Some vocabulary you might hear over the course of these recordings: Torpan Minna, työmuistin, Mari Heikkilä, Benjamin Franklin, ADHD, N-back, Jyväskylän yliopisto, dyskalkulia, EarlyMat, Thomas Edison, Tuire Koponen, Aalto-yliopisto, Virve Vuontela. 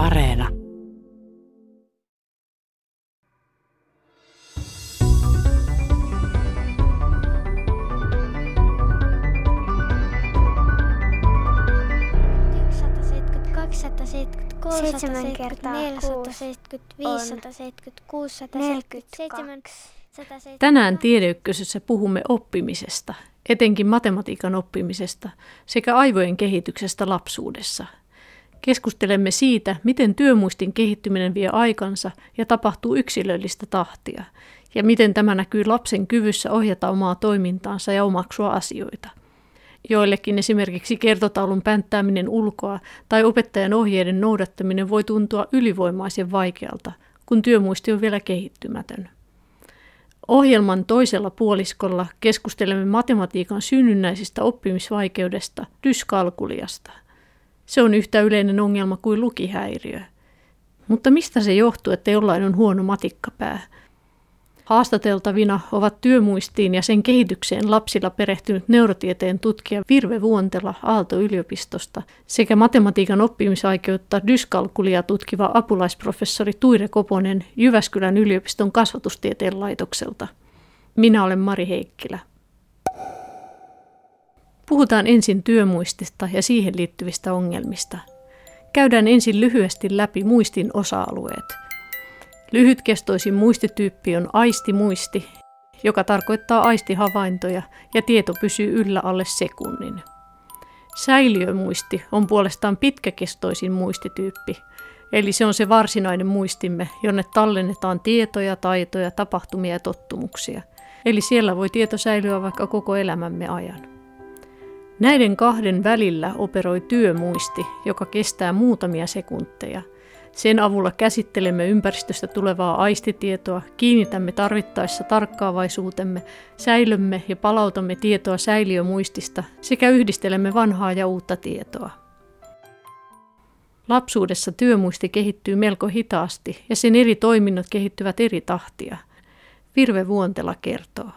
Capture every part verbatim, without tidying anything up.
Areena. seitsemän kertaa kuusi on neljäkymmentäkaksi. Tänään Tiedeykkösessä puhumme oppimisesta, etenkin matematiikan oppimisesta sekä aivojen kehityksestä lapsuudessa. Keskustelemme siitä, miten työmuistin kehittyminen vie aikansa ja tapahtuu yksilöllistä tahtia, ja miten tämä näkyy lapsen kyvyssä ohjata omaa toimintaansa ja omaksua asioita. Joillekin esimerkiksi kertotaulun pänttääminen ulkoa tai opettajan ohjeiden noudattaminen voi tuntua ylivoimaisen vaikealta, kun työmuisti on vielä kehittymätön. Ohjelman toisella puoliskolla keskustelemme matematiikan synnynnäisistä oppimisvaikeudesta, dyskalkuliasta. Se on yhtä yleinen ongelma kuin lukihäiriö. Mutta mistä se johtuu, että jollain on huono matikkapää? Haastateltavina ovat työmuistiin ja sen kehitykseen lapsilla perehtynyt neurotieteen tutkija Virve Vuontela Aalto-yliopistosta sekä matematiikan oppimisvaikeutta dyskalkulia tutkiva apulaisprofessori Tuire Koponen Jyväskylän yliopiston kasvatustieteen laitokselta. Minä olen Mari Heikkilä. Puhutaan ensin työmuistista ja siihen liittyvistä ongelmista. Käydään ensin lyhyesti läpi muistin osa-alueet. Lyhytkestoisin muistityyppi on aistimuisti, joka tarkoittaa aistihavaintoja ja tieto pysyy yllä alle sekunnin. Säiliömuisti on puolestaan pitkäkestoisin muistityyppi, eli se on se varsinainen muistimme, jonne tallennetaan tietoja, taitoja, tapahtumia ja tottumuksia. Eli siellä voi tieto säilyä vaikka koko elämämme ajan. Näiden kahden välillä operoi työmuisti, joka kestää muutamia sekunteja. Sen avulla käsittelemme ympäristöstä tulevaa aistitietoa, kiinnitämme tarvittaessa tarkkaavaisuutemme, säilömme ja palautamme tietoa säiliömuistista sekä yhdistelemme vanhaa ja uutta tietoa. Lapsuudessa työmuisti kehittyy melko hitaasti ja sen eri toiminnot kehittyvät eri tahtia. Virve Vuontela kertoo.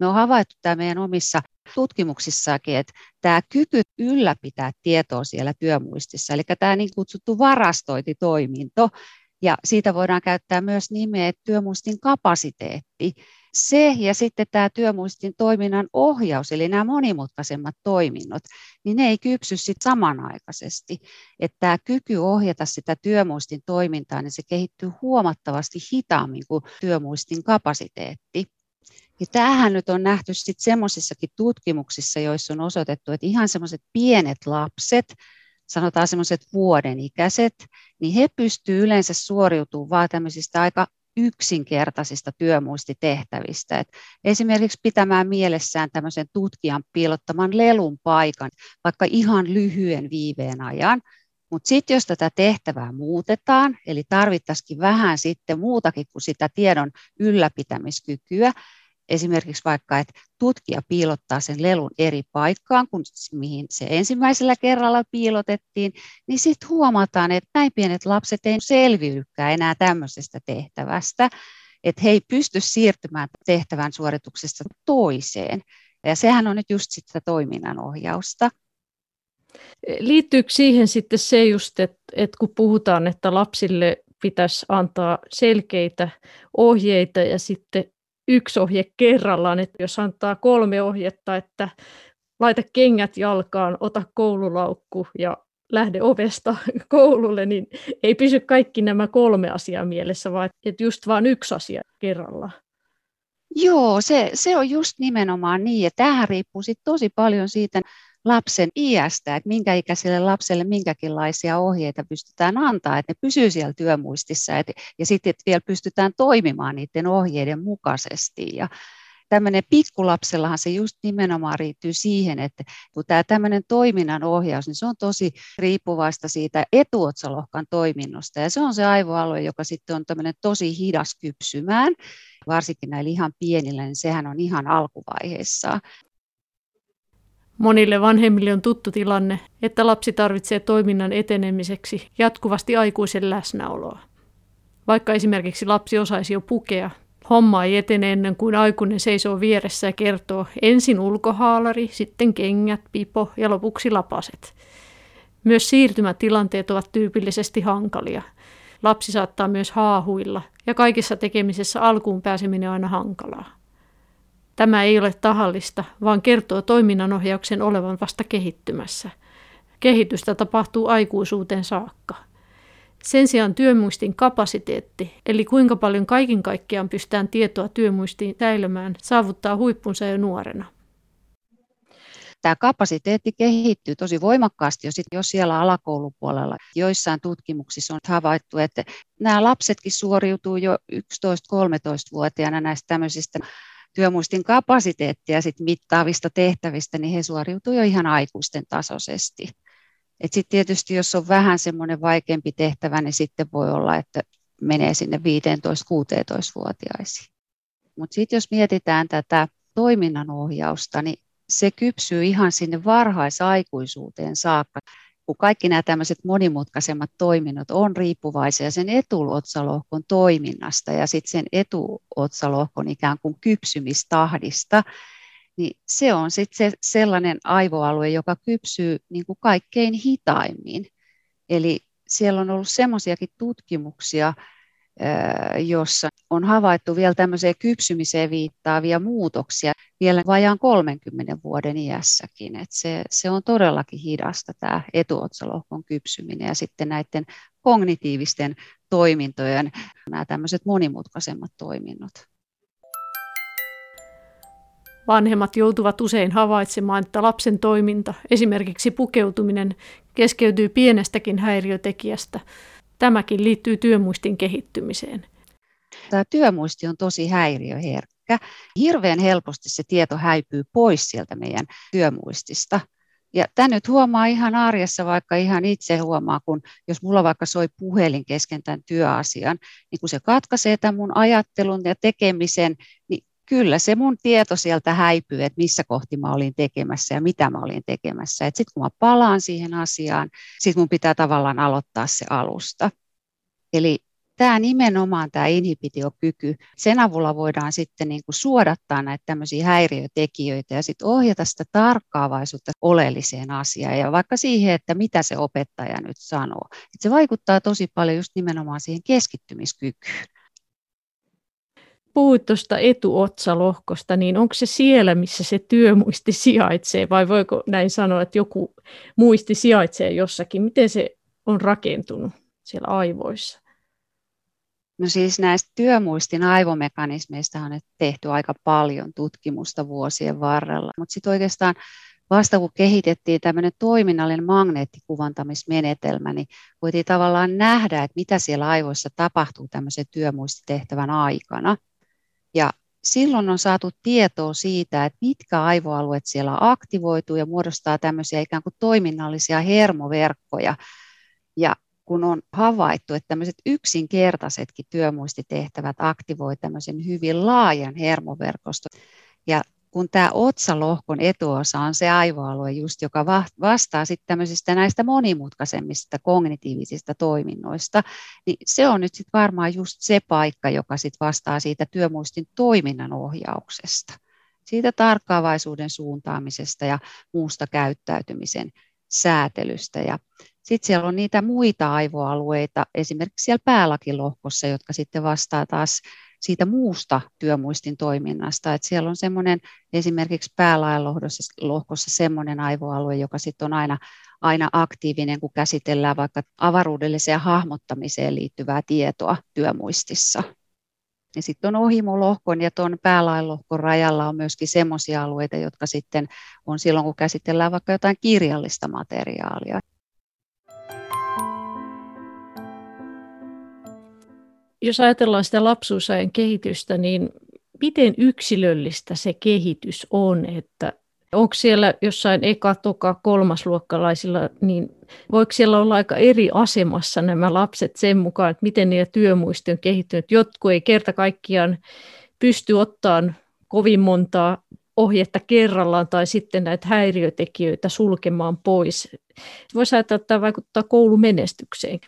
Me on havaittu tämä meidän omissa tutkimuksissakin, että tämä kyky ylläpitää tietoa siellä työmuistissa, eli tämä niin kutsuttu varastointitoiminto, ja siitä voidaan käyttää myös nimeä työmuistin kapasiteetti. Se ja sitten tämä työmuistin toiminnan ohjaus, eli nämä monimutkaisemmat toiminnot, niin ne ei kypsy sit samanaikaisesti. Että tämä kyky ohjata sitä työmuistin toimintaa, niin se kehittyy huomattavasti hitaammin kuin työmuistin kapasiteetti. Ja tämähän nyt on nähty sitten semmoisissakin tutkimuksissa, joissa on osoitettu, että ihan semmoiset pienet lapset, sanotaan semmoiset vuodenikäiset, niin he pystyvät yleensä suoriutumaan vaan tämmöisistä aika yksinkertaisista työmuistitehtävistä. Et esimerkiksi pitämään mielessään tämmöisen tutkijan piilottaman lelun paikan, vaikka ihan lyhyen viiveen ajan. Mutta sitten jos tätä tehtävää muutetaan, eli tarvittaisikin vähän sitten muutakin kuin sitä tiedon ylläpitämiskykyä, esimerkiksi vaikka, että tutkija piilottaa sen lelun eri paikkaan, kun mihin se ensimmäisellä kerralla piilotettiin, niin sitten huomataan, että näin pienet lapset ei selviykään enää tämmöisestä tehtävästä, että he ei pysty siirtymään tehtävän suorituksesta toiseen. Ja sehän on nyt just sitä toiminnanohjausta. Liittyykö siihen sitten se just, että, että kun puhutaan, että lapsille pitäisi antaa selkeitä ohjeita ja sitten yksi ohje kerrallaan, että jos antaa kolme ohjetta, että laita kengät jalkaan, ota koululaukku ja lähde ovesta koululle, niin ei pysy kaikki nämä kolme asiaa mielessä, vaan että just vain yksi asia kerrallaan. Joo, se, se on just nimenomaan niin, ja tämähän riippuu sit tosi paljon siitä lapsen iästä, että minkä ikäiselle lapselle minkäkinlaisia ohjeita pystytään antaa, että ne pysyy siellä työmuistissa et, ja sitten vielä pystytään toimimaan niiden ohjeiden mukaisesti. Ja tämmöinen pikkulapsellahan se just nimenomaan riittyy siihen, että kun tämä tämmöinen toiminnan ohjaus, niin se on tosi riippuvaista siitä etuotsalohkan toiminnosta ja se on se aivoalue, joka sitten on tämmöinen tosi hidas kypsymään, varsinkin näillä ihan pienillä, niin sehän on ihan alkuvaiheessa. Monille vanhemmille on tuttu tilanne, että lapsi tarvitsee toiminnan etenemiseksi jatkuvasti aikuisen läsnäoloa. Vaikka esimerkiksi lapsi osaisi jo pukea, homma ei etene ennen kuin aikuinen seisoo vieressä ja kertoo ensin ulkohaalari, sitten kengät, pipo ja lopuksi lapaset. Myös siirtymätilanteet ovat tyypillisesti hankalia. Lapsi saattaa myös haahuilla, ja kaikessa tekemisessä alkuun pääseminen on aina hankalaa. Tämä ei ole tahallista, vaan kertoo toiminnanohjauksen olevan vasta kehittymässä. Kehitystä tapahtuu aikuisuuteen saakka. Sen sijaan työmuistin kapasiteetti, eli kuinka paljon kaiken kaikkiaan pystytään tietoa työmuistiin säilömään, saavuttaa huippunsa jo nuorena. Tämä kapasiteetti kehittyy tosi voimakkaasti jo, sit, jo siellä alakoulupuolella. Joissain tutkimuksissa on havaittu, että nämä lapsetkin suoriutuu jo yksitoista-kolmetoistavuotiaana näistä tämmöisistä työmuistin kapasiteettia sit mittaavista tehtävistä, niin he suoriutuu jo ihan aikuisten tasoisesti. Et sit tietysti jos on vähän semmoinen vaikeampi tehtävä, niin sitten voi olla, että menee sinne viisitoista-kuusitoistavuotiaisiin. Mutta sitten jos mietitään tätä toiminnanohjausta, niin se kypsyy ihan sinne varhaisaikuisuuteen saakka, kun kaikki nämä tämmöiset monimutkaisemmat toiminnot on riippuvaisia sen etuotsalohkon toiminnasta ja sitten sen etuotsalohkon ikään kuin kypsymistahdista, niin se on sitten se sellainen aivoalue, joka kypsyy niin kuin kaikkein hitaimmin. Eli siellä on ollut semmoisiakin tutkimuksia, jossa on havaittu vielä tämmöiseen kypsymiseen viittaavia muutoksia vielä vajaan kolmenkymmenen vuoden iässäkin. Et se, se on todellakin hidasta tämä etuotsalohkon kypsyminen ja sitten näiden kognitiivisten toimintojen, nämä tämmöiset monimutkaisemmat toiminnot. Vanhemmat joutuvat usein havaitsemaan, että lapsen toiminta, esimerkiksi pukeutuminen, keskeytyy pienestäkin häiriötekijästä. Tämäkin liittyy työmuistin kehittymiseen. Tämä työmuisti on tosi häiriöherkkä. Hirveän helposti se tieto häipyy pois sieltä meidän työmuistista. Ja tämä nyt huomaa ihan arjessa, vaikka ihan itse huomaa, kun jos mulla vaikka soi puhelin kesken tämän työasian, niin kun se katkaisee tämän mun ajattelun ja tekemisen, niin kyllä se mun tieto sieltä häipyy, että missä kohti mä olin tekemässä ja mitä mä olin tekemässä. Sitten kun mä palaan siihen asiaan, sitten mun pitää tavallaan aloittaa se alusta. Eli tämä nimenomaan tämä inhibitiokyky, sen avulla voidaan sitten niin kuin suodattaa näitä tämmöisiä häiriötekijöitä ja sitten ohjata sitä tarkkaavaisuutta oleelliseen asiaan ja vaikka siihen, että mitä se opettaja nyt sanoo. Et se vaikuttaa tosi paljon just nimenomaan siihen keskittymiskykyyn. Puhuit tuosta etuotsalohkosta, niin onko se siellä, missä se työmuisti sijaitsee, vai voiko näin sanoa, että joku muisti sijaitsee jossakin? Miten se on rakentunut siellä aivoissa? No siis näistä työmuistin aivomekanismeista on tehty aika paljon tutkimusta vuosien varrella, mutta sitten oikeastaan vasta kun kehitettiin tämmöinen toiminnallinen magneettikuvantamismenetelmä, niin voitiin tavallaan nähdä, että mitä siellä aivoissa tapahtuu tämmöisen työmuistitehtävän aikana. Ja silloin on saatu tietoa siitä, että mitkä aivoalueet siellä aktivoituu ja muodostaa tämmöisiä ikään kuin toiminnallisia hermoverkkoja. Ja kun on havaittu, että tämmöiset yksinkertaisetkin työmuistitehtävät aktivoi tämmöisen hyvin laajan hermoverkoston. Ja kun tämä otsalohkon etuosa on se aivoalue, just, joka vastaa sitten tämmöisistä näistä monimutkaisemmista kognitiivisista toiminnoista, niin se on nyt sitten varmaan just se paikka, joka sitten vastaa siitä työmuistin toiminnan ohjauksesta, siitä tarkkaavaisuuden suuntaamisesta ja muusta käyttäytymisen säätelystä. Ja sitten siellä on niitä muita aivoalueita, esimerkiksi siellä päälakilohkossa, jotka sitten vastaa taas siitä muusta työmuistin toiminnasta, että siellä on semmoinen esimerkiksi päälaelohkossa semmoinen aivoalue, joka sitten on aina, aina aktiivinen, kun käsitellään vaikka avaruudelliseen hahmottamiseen liittyvää tietoa työmuistissa. Ja sitten on ohimolohkon ja tuon päälaelohkon rajalla on myöskin semmoisia alueita, jotka sitten on silloin, kun käsitellään vaikka jotain kirjallista materiaalia. Jos ajatellaan sitä lapsuusajan kehitystä, niin miten yksilöllistä se kehitys on? Että onko siellä jossain eka, toka, kolmasluokkalaisilla, niin voiko siellä olla aika eri asemassa nämä lapset sen mukaan, että miten niillä työmuisti on kehittynyt? Jotkut ei kerta kaikkiaan pysty ottamaan kovin montaa ohjetta kerrallaan tai sitten näitä häiriötekijöitä sulkemaan pois. Voisi ajatella, että tämä vaikuttaa koulumenestykseen.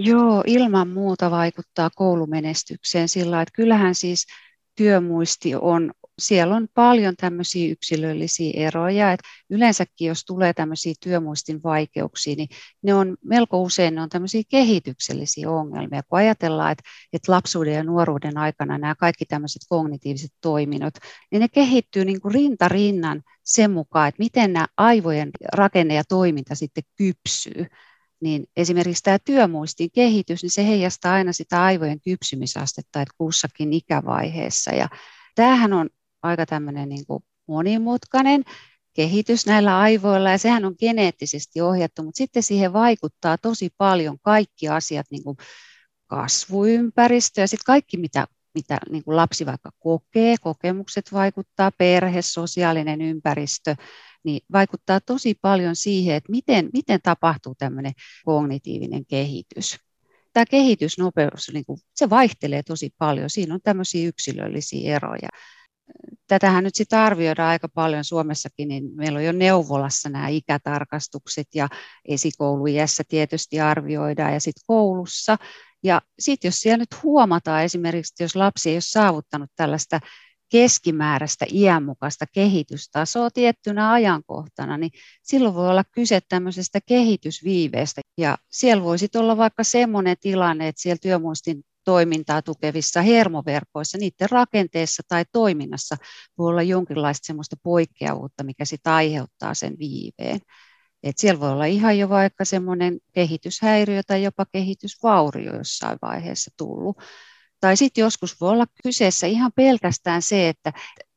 Joo, ilman muuta vaikuttaa koulumenestykseen sillä, että kyllähän siis työmuisti on siellä on paljon tämmöisiä yksilöllisiä eroja. Et yleensäkin, jos tulee tämmöisiä työmuistin vaikeuksia, niin ne on melko usein ne on tämmöisiä kehityksellisiä ongelmia. Kun ajatellaan, että, että lapsuuden ja nuoruuden aikana nämä kaikki tämmöiset kognitiiviset toiminnot, niin ne kehittyy niin kuin rinta rinnan sen mukaan, että miten nämä aivojen rakenne ja toiminta sitten kypsyy. Niin esimerkiksi tämä työmuistin kehitys, niin se heijastaa aina sitä aivojen kypsymisastetta, että kussakin ikävaiheessa. Ja tämähän on aika tämmöinen niin kuin monimutkainen kehitys näillä aivoilla, ja sehän on geneettisesti ohjattu, mutta sitten siihen vaikuttaa tosi paljon kaikki asiat, niin kuin kasvuympäristö ja sitten kaikki, mitä, mitä niin kuin lapsi vaikka kokee, kokemukset vaikuttaa, perhe, sosiaalinen ympäristö, niin vaikuttaa tosi paljon siihen, että miten, miten tapahtuu tämmöinen kognitiivinen kehitys. Tämä kehitysnopeus, niin kuin, se vaihtelee tosi paljon, siinä on tämmöisiä yksilöllisiä eroja. Tätähän nyt sitten arvioidaan aika paljon Suomessakin, niin meillä on jo neuvolassa nämä ikätarkastukset ja esikouluiässä tietysti arvioidaan ja sitten koulussa. Ja sitten jos siellä nyt huomataan esimerkiksi, jos lapsi ei ole saavuttanut tällaista keskimääräistä iänmukaista kehitystasoa tiettynä ajankohtana, niin silloin voi olla kyse tämmöisestä kehitysviiveestä. Ja siellä voi sitten olla vaikka semmoinen tilanne, että siellä työmuistin toimintaa tukevissa hermoverkoissa, niiden rakenteessa tai toiminnassa voi olla jonkinlaista semmoista poikkeavuutta, mikä sitten aiheuttaa sen viiveen. Et siellä voi olla ihan jo vaikka semmoinen kehityshäiriö tai jopa kehitysvaurio jossain vaiheessa tullut. Tai sitten joskus voi olla kyseessä ihan pelkästään se, että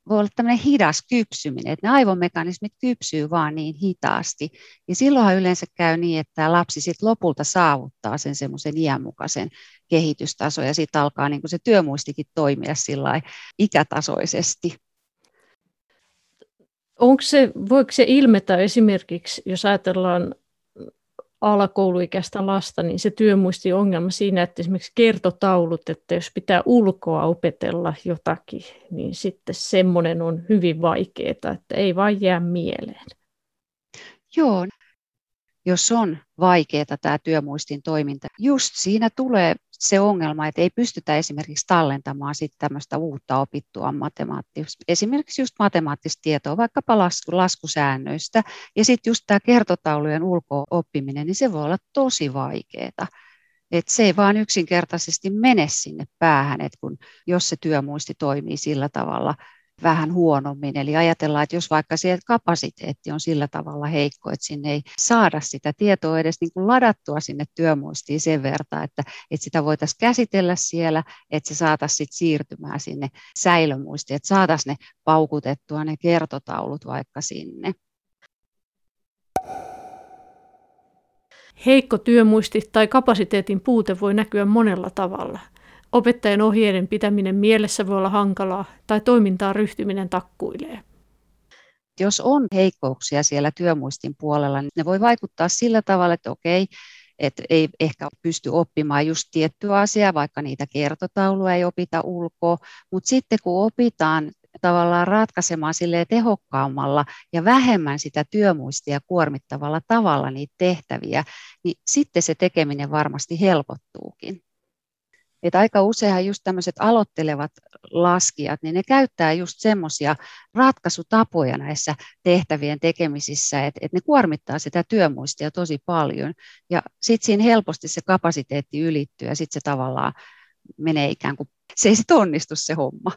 voi olla tämmöinen hidas kypsyminen, että ne aivomekanismit kypsyy vaan niin hitaasti. Ja silloinhan yleensä käy niin, että tämä lapsi sitten lopulta saavuttaa sen semmoisen iänmukaisen kehitystason, ja sitten alkaa niin kun se työmuistikin toimia sillä ikätasoisesti. Onko se, voiko se ilmetä esimerkiksi, jos ajatellaan alakouluikäistä lasta, niin se työmuistiongelma siinä, että esimerkiksi kertotaulut, että jos pitää ulkoa opetella jotakin, niin sitten semmoinen on hyvin vaikeaa, että ei vaan jää mieleen. Joo, jos on vaikeaa tämä työmuistin toiminta, just siinä tulee se ongelma, että ei pystytä esimerkiksi tallentamaan sitten tämmöistä uutta opittua matemaattista, esimerkiksi just matemaattista tietoa, vaikkapa lasku, laskusäännöistä, ja sitten just tämä kertotaulujen ulko-oppiminen, niin se voi olla tosi vaikeaa, että se ei vaan yksinkertaisesti mene sinne päähän, että kun, jos se työmuisti toimii sillä tavalla vähän huonommin, eli ajatellaan, että jos vaikka se kapasiteetti on sillä tavalla heikko, että sinne ei saada sitä tietoa edes niin kuin ladattua sinne työmuistiin sen verran, että, että sitä voitaisiin käsitellä siellä, että se saataisiin sitten siirtymään sinne säilömuistiin, että saataisiin ne paukutettua ne kertotaulut vaikka sinne. Heikko työmuisti tai kapasiteetin puute voi näkyä monella tavalla. Opettajan ohjeiden pitäminen mielessä voi olla hankalaa tai toimintaan ryhtyminen takkuilee. Jos on heikkouksia siellä työmuistin puolella, niin ne voi vaikuttaa sillä tavalla, että okei, että ei ehkä pysty oppimaan just tiettyä asiaa, vaikka niitä kertotauluja ei opita ulkoa, mutta sitten kun opitaan tavallaan ratkaisemaan silleen tehokkaammalla ja vähemmän sitä työmuistia kuormittavalla tavalla niitä tehtäviä, niin sitten se tekeminen varmasti helpottuukin. Että aika useinhan just tämmöiset aloittelevat laskijat, niin ne käyttää just semmoisia ratkaisutapoja näissä tehtävien tekemisissä, että, että ne kuormittaa sitä työmuistia tosi paljon. Ja sitten siinä helposti se kapasiteetti ylittyy ja sitten se tavallaan menee ikään kuin, se ei sitten onnistu se homma.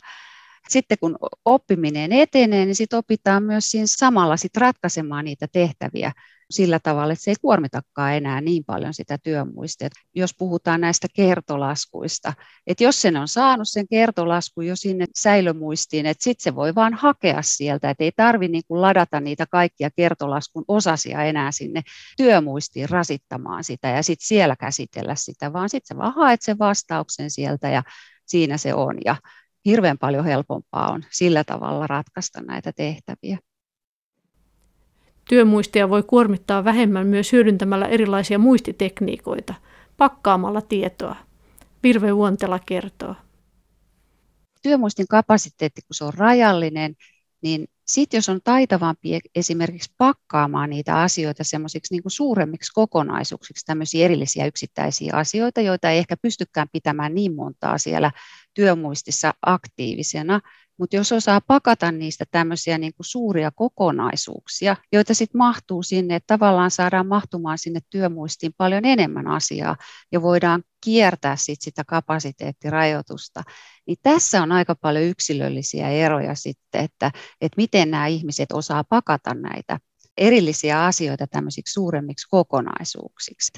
Sitten kun oppiminen etenee, niin sitten opitaan myös siinä samalla sit ratkaisemaan niitä tehtäviä sillä tavalla, että se ei kuormitakaan enää niin paljon sitä työmuistia. Jos puhutaan näistä kertolaskuista, että jos sen on saanut sen kertolaskun jo sinne säilömuistiin, että sitten se voi vaan hakea sieltä, että ei tarvitse niinku ladata niitä kaikkia kertolaskun osasia enää sinne työmuistiin rasittamaan sitä ja sitten siellä käsitellä sitä, vaan sitten sä vaan haet sen vastauksen sieltä ja siinä se on. Ja hirveän paljon helpompaa on sillä tavalla ratkaista näitä tehtäviä. Työmuistia voi kuormittaa vähemmän myös hyödyntämällä erilaisia muistitekniikoita, pakkaamalla tietoa. Virve Vuontela kertoo. Työmuistin kapasiteetti, kun se on rajallinen, niin sitten jos on taitavampi esimerkiksi pakkaamaan niitä asioita semmoisiksi niin kuin suuremmiksi kokonaisuuksiksi, tämmöisiä erillisiä yksittäisiä asioita, joita ei ehkä pystykään pitämään niin montaa siellä työmuistissa aktiivisena, Mutta jos osaa pakata niistä tämmöisiä niin kuin suuria kokonaisuuksia, joita sitten mahtuu sinne, että tavallaan saadaan mahtumaan sinne työmuistiin paljon enemmän asiaa ja voidaan kiertää sit sitä kapasiteettirajoitusta, niin tässä on aika paljon yksilöllisiä eroja sitten, että, että miten nämä ihmiset osaa pakata näitä erillisiä asioita tämmöisiksi suuremmiksi kokonaisuuksiksi.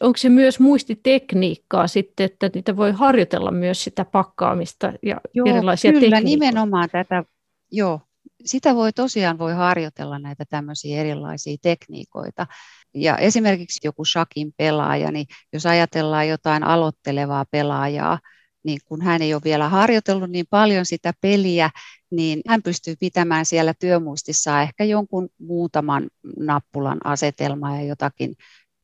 Onko se myös muistitekniikkaa sitten, että niitä voi harjoitella myös sitä pakkaamista ja joo, erilaisia kyllä, tekniikoita? Kyllä, nimenomaan tätä, joo, sitä voi tosiaan voi harjoitella näitä tämmöisiä erilaisia tekniikoita. Ja esimerkiksi joku shakin pelaaja, niin jos ajatellaan jotain aloittelevaa pelaajaa, niin kun hän ei ole vielä harjoitellut niin paljon sitä peliä, niin hän pystyy pitämään siellä työmuistissa ehkä jonkun muutaman nappulan asetelmaa ja jotakin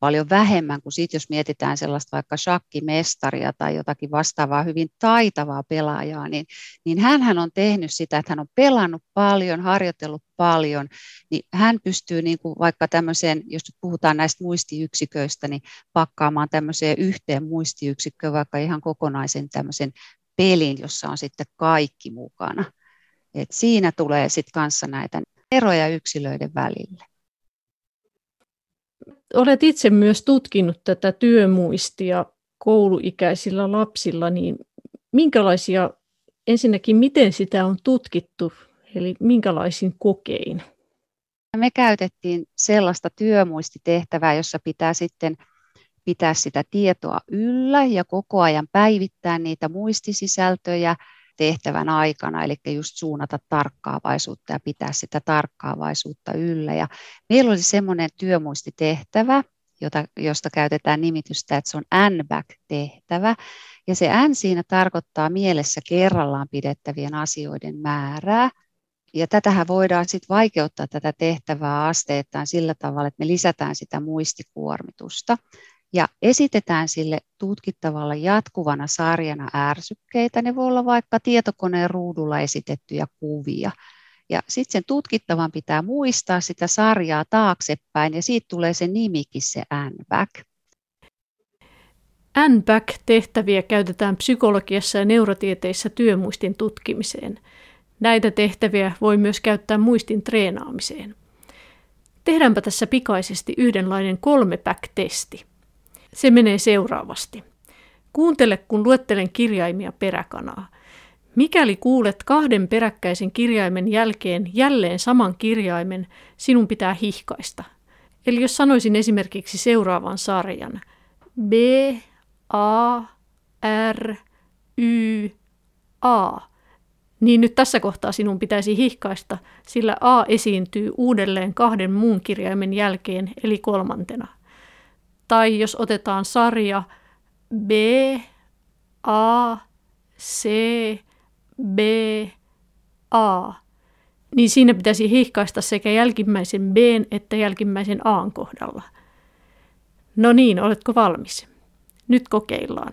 paljon vähemmän kuin siitä, jos mietitään sellaista vaikka shakkimestaria tai jotakin vastaavaa hyvin taitavaa pelaajaa, niin, niin hänhän on tehnyt sitä, että hän on pelannut paljon, harjoitellut paljon, niin hän pystyy niin kuin vaikka tämmöiseen, jos puhutaan näistä muistiyksiköistä, niin pakkaamaan tämmöiseen yhteen muistiyksikköön vaikka ihan kokonaisen tämmöisen pelin, jossa on sitten kaikki mukana. Et siinä tulee sitten kanssa näitä eroja yksilöiden välillä. Olet itse myös tutkinut tätä työmuistia kouluikäisillä lapsilla, niin minkälaisia, ensinnäkin miten sitä on tutkittu, eli minkälaisin kokein? Me käytettiin sellaista työmuistitehtävää, jossa pitää sitten pitää sitä tietoa yllä ja koko ajan päivittää niitä muistisisältöjä tehtävän aikana, eli just suunnata tarkkaavaisuutta ja pitää sitä tarkkaavaisuutta yllä. Ja meillä oli semmoinen työmuistitehtävä, jota, josta käytetään nimitystä, että se on N-back-tehtävä, ja se N siinä tarkoittaa mielessä kerrallaan pidettävien asioiden määrää, ja tätähän voidaan sitten vaikeuttaa tätä tehtävää asteittain sillä tavalla, että me lisätään sitä muistikuormitusta, ja esitetään sille tutkittavalle jatkuvana sarjana ärsykkeitä. Ne voi olla vaikka tietokoneen ruudulla esitettyjä kuvia. Ja sitten sen tutkittavan pitää muistaa sitä sarjaa taaksepäin, ja siitä tulee se nimikin, se N-back. N-back-tehtäviä käytetään psykologiassa ja neurotieteissä työmuistin tutkimiseen. Näitä tehtäviä voi myös käyttää muistin treenaamiseen. Tehdäänpä tässä pikaisesti yhdenlainen kolme-back-testi. Se menee seuraavasti. Kuuntele, kun luettelen kirjaimia peräkanaa. Mikäli kuulet kahden peräkkäisen kirjaimen jälkeen jälleen saman kirjaimen, sinun pitää hihkaista. Eli jos sanoisin esimerkiksi seuraavan sarjan. B, A, R, Y, A. Niin nyt tässä kohtaa sinun pitäisi hihkaista, sillä A esiintyy uudelleen kahden muun kirjaimen jälkeen, eli kolmantena. Tai jos otetaan sarja B, A, C, B, A, niin siinä pitäisi hihkaista sekä jälkimmäisen B että jälkimmäisen A:n kohdalla. No niin, oletko valmis? Nyt kokeillaan.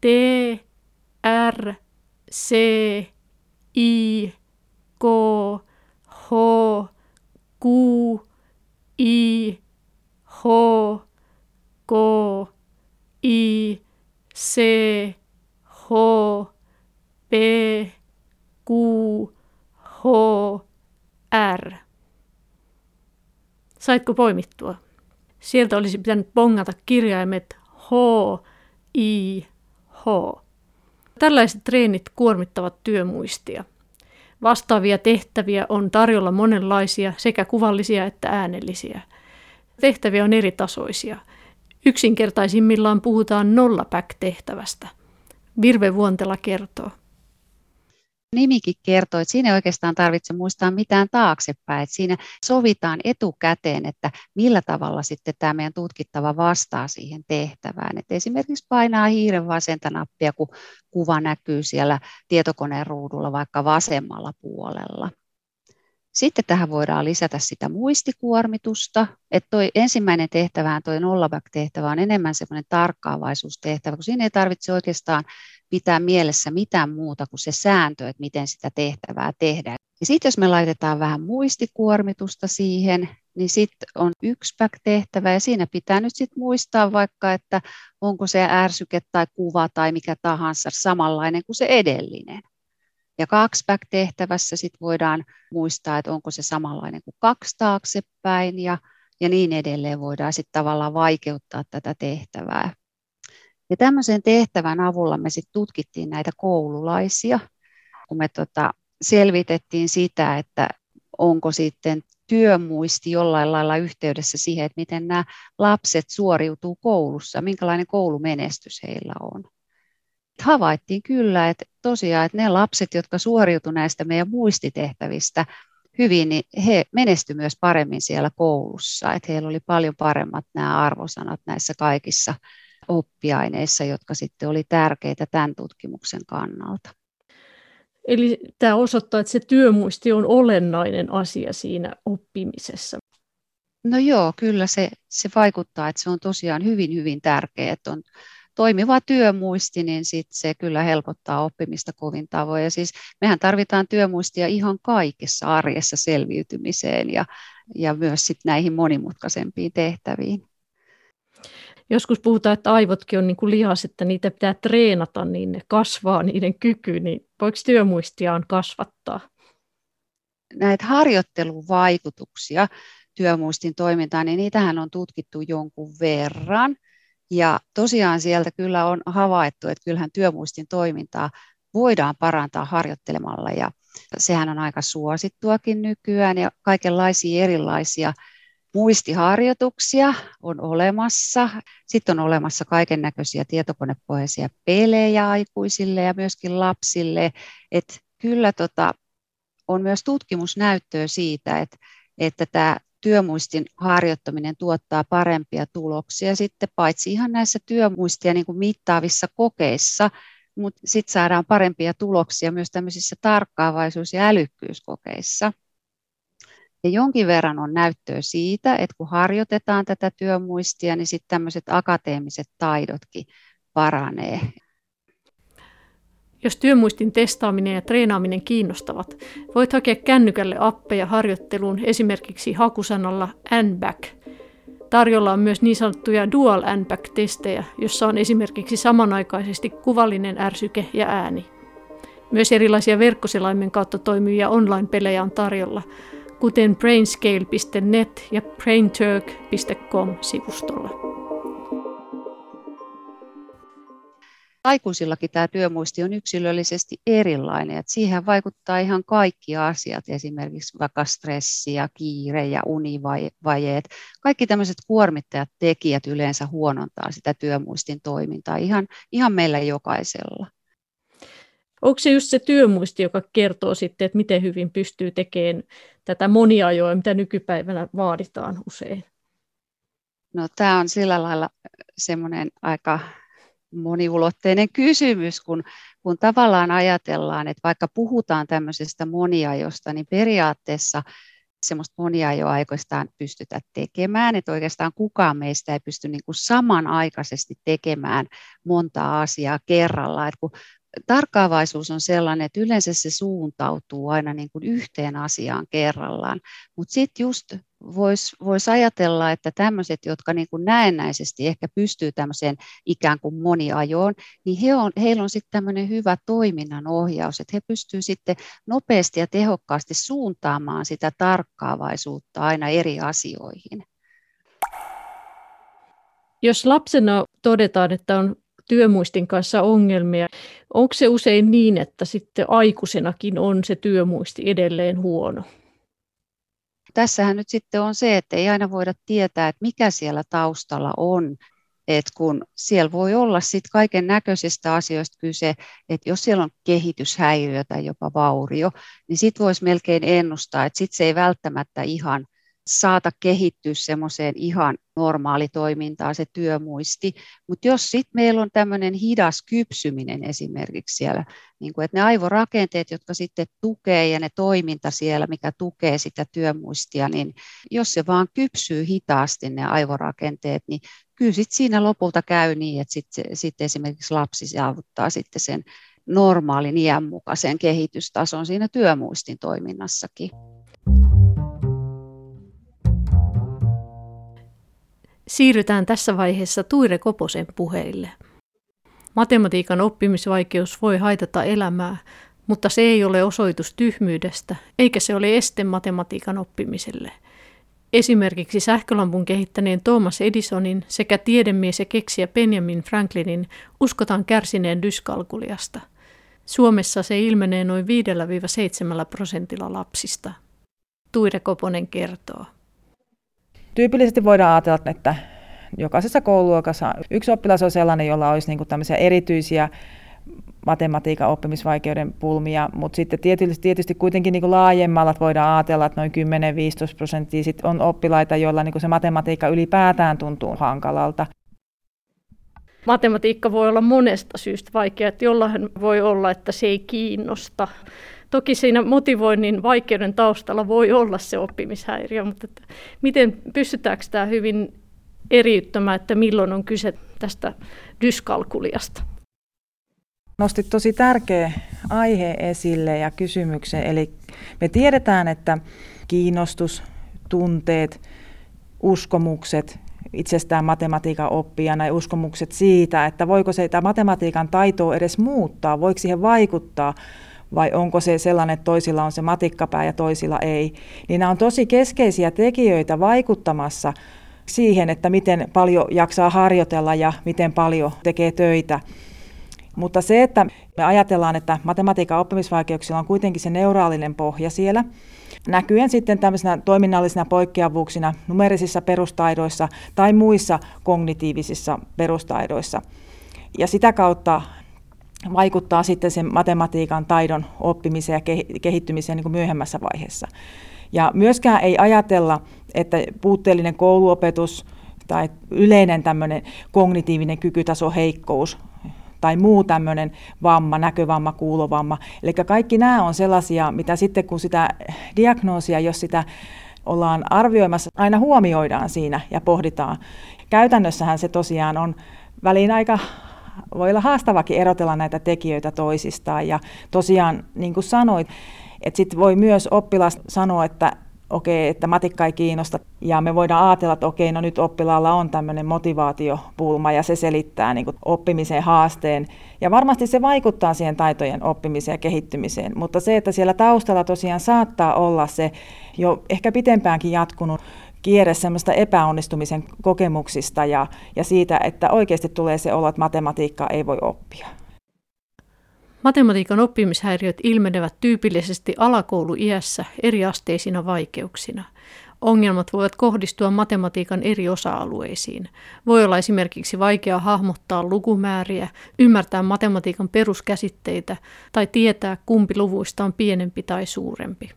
T, R, C, I, K, H, Q, I, H, K, I, C, H, P, Q, H, R. Saitko poimittua? Sieltä olisi pitänyt bongata kirjaimet H, I, H. Tällaiset treenit kuormittavat työmuistia. Vastaavia tehtäviä on tarjolla monenlaisia, sekä kuvallisia että äänellisiä. Tehtäviä on eri tasoisia. Yksinkertaisimmillaan puhutaan nollaback-tehtävästä. Virve Vuontela kertoo. Nimikin kertoo, että siinä ei oikeastaan tarvitse muistaa mitään taaksepäin. Että siinä sovitaan etukäteen, että millä tavalla sitten tämä meidän tutkittava vastaa siihen tehtävään. Että esimerkiksi painaa hiiren vasenta nappia, kun kuva näkyy siellä tietokoneen ruudulla vaikka vasemmalla puolella. Sitten tähän voidaan lisätä sitä muistikuormitusta, että toi ensimmäinen tehtävään, toi nollaback-tehtävä on enemmän semmoinen tarkkaavaisuustehtävä, kun siinä ei tarvitse oikeastaan pitää mielessä mitään muuta kuin se sääntö, että miten sitä tehtävää tehdään. Ja sitten jos me laitetaan vähän muistikuormitusta siihen, niin sitten on yksi back tehtävä ja siinä pitää nyt sitten muistaa vaikka, että onko se ärsyke tai kuva tai mikä tahansa samanlainen kuin se edellinen. Ja kaksi back tehtävässä sitten voidaan muistaa, että onko se samanlainen kuin kaksi taaksepäin ja, ja niin edelleen voidaan sitten tavallaan vaikeuttaa tätä tehtävää. Ja tämmöisen tehtävän avulla me sitten tutkittiin näitä koululaisia, kun me tota selvitettiin sitä, että onko sitten työmuisti jollain lailla yhteydessä siihen, että miten nämä lapset suoriutuu koulussa, minkälainen koulumenestys heillä on. Havaittiin kyllä, että tosiaan että ne lapset, jotka suoriutuivat näistä meidän muistitehtävistä hyvin, niin he menestyivät myös paremmin siellä koulussa. Että heillä oli paljon paremmat nämä arvosanat näissä kaikissa oppiaineissa, jotka sitten oli tärkeitä tämän tutkimuksen kannalta. Eli tämä osoittaa, että se työmuisti on olennainen asia siinä oppimisessa. No joo, kyllä se, se vaikuttaa, että se on tosiaan hyvin, hyvin tärkeää, että on toimiva työmuisti, niin sit se kyllä helpottaa oppimista kovin tavoin. Ja siis mehän tarvitaan työmuistia ihan kaikessa arjessa selviytymiseen ja, ja myös sit näihin monimutkaisempiin tehtäviin. Joskus puhutaan, että aivotkin on niin kuin lihas, että niitä pitää treenata, niin ne kasvaa niiden kyky, niin voiko työmuistiaan kasvattaa? Näitä harjoitteluvaikutuksia työmuistin toimintaan, niin niitähän on tutkittu jonkun verran. Ja tosiaan sieltä kyllä on havaittu, että kyllähän työmuistin toimintaa voidaan parantaa harjoittelemalla. Ja sehän on aika suosittuakin nykyään ja kaikenlaisia erilaisia muistiharjoituksia on olemassa. Sitten on olemassa kaiken näköisiä tietokonepohjaisia pelejä aikuisille ja myöskin lapsille. Että kyllä tota, on myös tutkimusnäyttöä siitä, että, että tämä työmuistin harjoittaminen tuottaa parempia tuloksia sitten paitsi ihan näissä työmuistia niin kuin mittaavissa kokeissa, mutta sitten saadaan parempia tuloksia myös tämmöisissä tarkkaavaisuus- ja älykkyyskokeissa. Ja jonkin verran on näyttöä siitä, että kun harjoitetaan tätä työmuistia, niin sitten tämmöiset akateemiset taidotkin paranee. Jos työmuistin testaaminen ja treenaaminen kiinnostavat, voit hakea kännykälle appeja harjoitteluun esimerkiksi hakusanalla N-back. Tarjolla on myös niin sanottuja dual N-back-testejä, jossa on esimerkiksi samanaikaisesti kuvallinen ärsyke ja ääni. Myös erilaisia verkkoselaimen kautta toimivia online-pelejä on tarjolla, kuten brainscale piste net ja brainturk piste com-sivustolla. Aikuisillakin tämä työmuisti on yksilöllisesti erilainen. Että siihen vaikuttaa ihan kaikki asiat, esimerkiksi vaikka stressi ja kiire ja univajeet. Kaikki tämmöiset kuormittajat tekijät yleensä huonontaa sitä työmuistin toimintaa ihan, ihan meillä jokaisella. Onko se just se työmuisti, joka kertoo sitten, että miten hyvin pystyy tekemään tätä moniajoa, mitä nykypäivänä vaaditaan usein? No tämä on sillä lailla semmoinen aika moniulotteinen kysymys, kun, kun tavallaan ajatellaan, että vaikka puhutaan tämmöisestä moniajosta, niin periaatteessa semmoista moniajoa aikoistaan pystytä tekemään, että oikeastaan kukaan meistä ei pysty niin kuin samanaikaisesti tekemään montaa asiaa kerralla, että kun tarkkaavaisuus on sellainen, että yleensä se suuntautuu aina niin kuin yhteen asiaan kerrallaan, mutta sitten just voisi vois ajatella, että tämmöiset, jotka niin kuin näennäisesti ehkä pystyy tämmöiseen ikään kuin moniajoon, niin he on, heillä on sitten tämmöinen hyvä toiminnanohjaus, että he pystyvät sitten nopeasti ja tehokkaasti suuntaamaan sitä tarkkaavaisuutta aina eri asioihin. Jos lapsena todetaan, että on työmuistin kanssa ongelmia. Onko se usein niin, että sitten aikuisenakin on se työmuisti edelleen huono? Tässähän nyt sitten on se, että ei aina voida tietää, että mikä siellä taustalla on. Että kun siellä voi olla sitten kaiken näköisistä asioista kyse, että jos siellä on kehityshäiriö tai jopa vaurio, niin sitten voisi melkein ennustaa, että sitten se ei välttämättä ihan saata kehittyä semmoiseen ihan normaalitoimintaan se työmuisti. Mutta jos sitten meillä on tämmöinen hidas kypsyminen esimerkiksi siellä, niin kun, että ne aivorakenteet, jotka sitten tukee ja ne toiminta siellä, mikä tukee sitä työmuistia, niin jos se vaan kypsyy hitaasti ne aivorakenteet, niin kyllä sitten siinä lopulta käy niin, että sitten sit esimerkiksi lapsi saavuttaa sitten sen normaalin iän mukaisen kehitystason siinä työmuistin toiminnassakin. Siirrytään tässä vaiheessa Tuire Koposen puheille. Matematiikan oppimisvaikeus voi haitata elämää, mutta se ei ole osoitus tyhmyydestä, eikä se ole este matematiikan oppimiselle. Esimerkiksi sähkölampun kehittäneen Thomas Edisonin sekä tiedemies ja keksijä Benjamin Franklinin uskotaan kärsineen dyskalkuliasta. Suomessa se ilmenee noin viidestä seitsemään prosentilla lapsista. Tuire Koponen kertoo. Tyypillisesti voidaan ajatella, että jokaisessa koululuokassa yksi oppilas on sellainen, jolla olisi niinku tämmöisiä erityisiä matematiikan oppimisvaikeuden pulmia, mutta sitten tietysti, tietysti kuitenkin niinku laajemmalla voidaan ajatella, että noin kymmenen viisitoista prosenttia sit on oppilaita, joilla niinku se matematiikka ylipäätään tuntuu hankalalta. Matematiikka voi olla monesta syystä vaikeaa, että jollain voi olla, että se ei kiinnosta. Toki siinä motivoinnin vaikeuden taustalla voi olla se oppimishäiriö, mutta että miten pystytäänkö tämä hyvin eriyttämään, että milloin on kyse tästä dyskalkuliasta? Nostit tosi tärkeä aihe esille ja kysymyksen. Eli me tiedetään, että kiinnostus, tunteet, uskomukset, itsestään matematiikan oppijana ja uskomukset siitä, että voiko se tämä matematiikan taitoa edes muuttaa, voiko siihen vaikuttaa, vai onko se sellainen, että toisilla on se matikkapää ja toisilla ei, niin nämä on tosi keskeisiä tekijöitä vaikuttamassa siihen, että miten paljon jaksaa harjoitella ja miten paljon tekee töitä. Mutta se, että me ajatellaan, että matematiikan oppimisvaikeuksilla on kuitenkin se neuraalinen pohja siellä, näkyen sitten tämmöisenä toiminnallisina poikkeavuuksina numerisissa perustaidoissa tai muissa kognitiivisissa perustaidoissa. Ja sitä kautta vaikuttaa sitten sen matematiikan taidon oppimiseen ja kehittymiseen niin kuin myöhemmässä vaiheessa. Ja myöskään ei ajatella, että puutteellinen kouluopetus tai yleinen tämmöinen kognitiivinen kykytasoheikkous tai muu tämmöinen vamma, näkövamma, kuulovamma. Eli kaikki nämä on sellaisia, mitä sitten kun sitä diagnoosia, jos sitä ollaan arvioimassa, aina huomioidaan siinä ja pohditaan. Käytännössähän se tosiaan on väliin aika, voi olla haastavakin erotella näitä tekijöitä toisistaan. Ja tosiaan, niin kuin sanoit, että sitten voi myös oppilas sanoa, että okei, että matikka ei kiinnosta. Ja me voidaan ajatella, että okei, no nyt oppilaalla on tämmöinen motivaatiopulma ja se selittää niin kuin oppimisen haasteen. Ja varmasti se vaikuttaa siihen taitojen oppimiseen ja kehittymiseen. Mutta se, että siellä taustalla tosiaan saattaa olla se jo ehkä pitempäänkin jatkunut kierre semmoista epäonnistumisen kokemuksista ja, ja siitä, että oikeasti tulee se olo, että matematiikkaa ei voi oppia. Matematiikan oppimishäiriöt ilmenevät tyypillisesti alakouluiässä eriasteisina vaikeuksina. Ongelmat voivat kohdistua matematiikan eri osa-alueisiin. Voi olla esimerkiksi vaikea hahmottaa lukumääriä, ymmärtää matematiikan peruskäsitteitä tai tietää, kumpi luvuista on pienempi tai suurempi.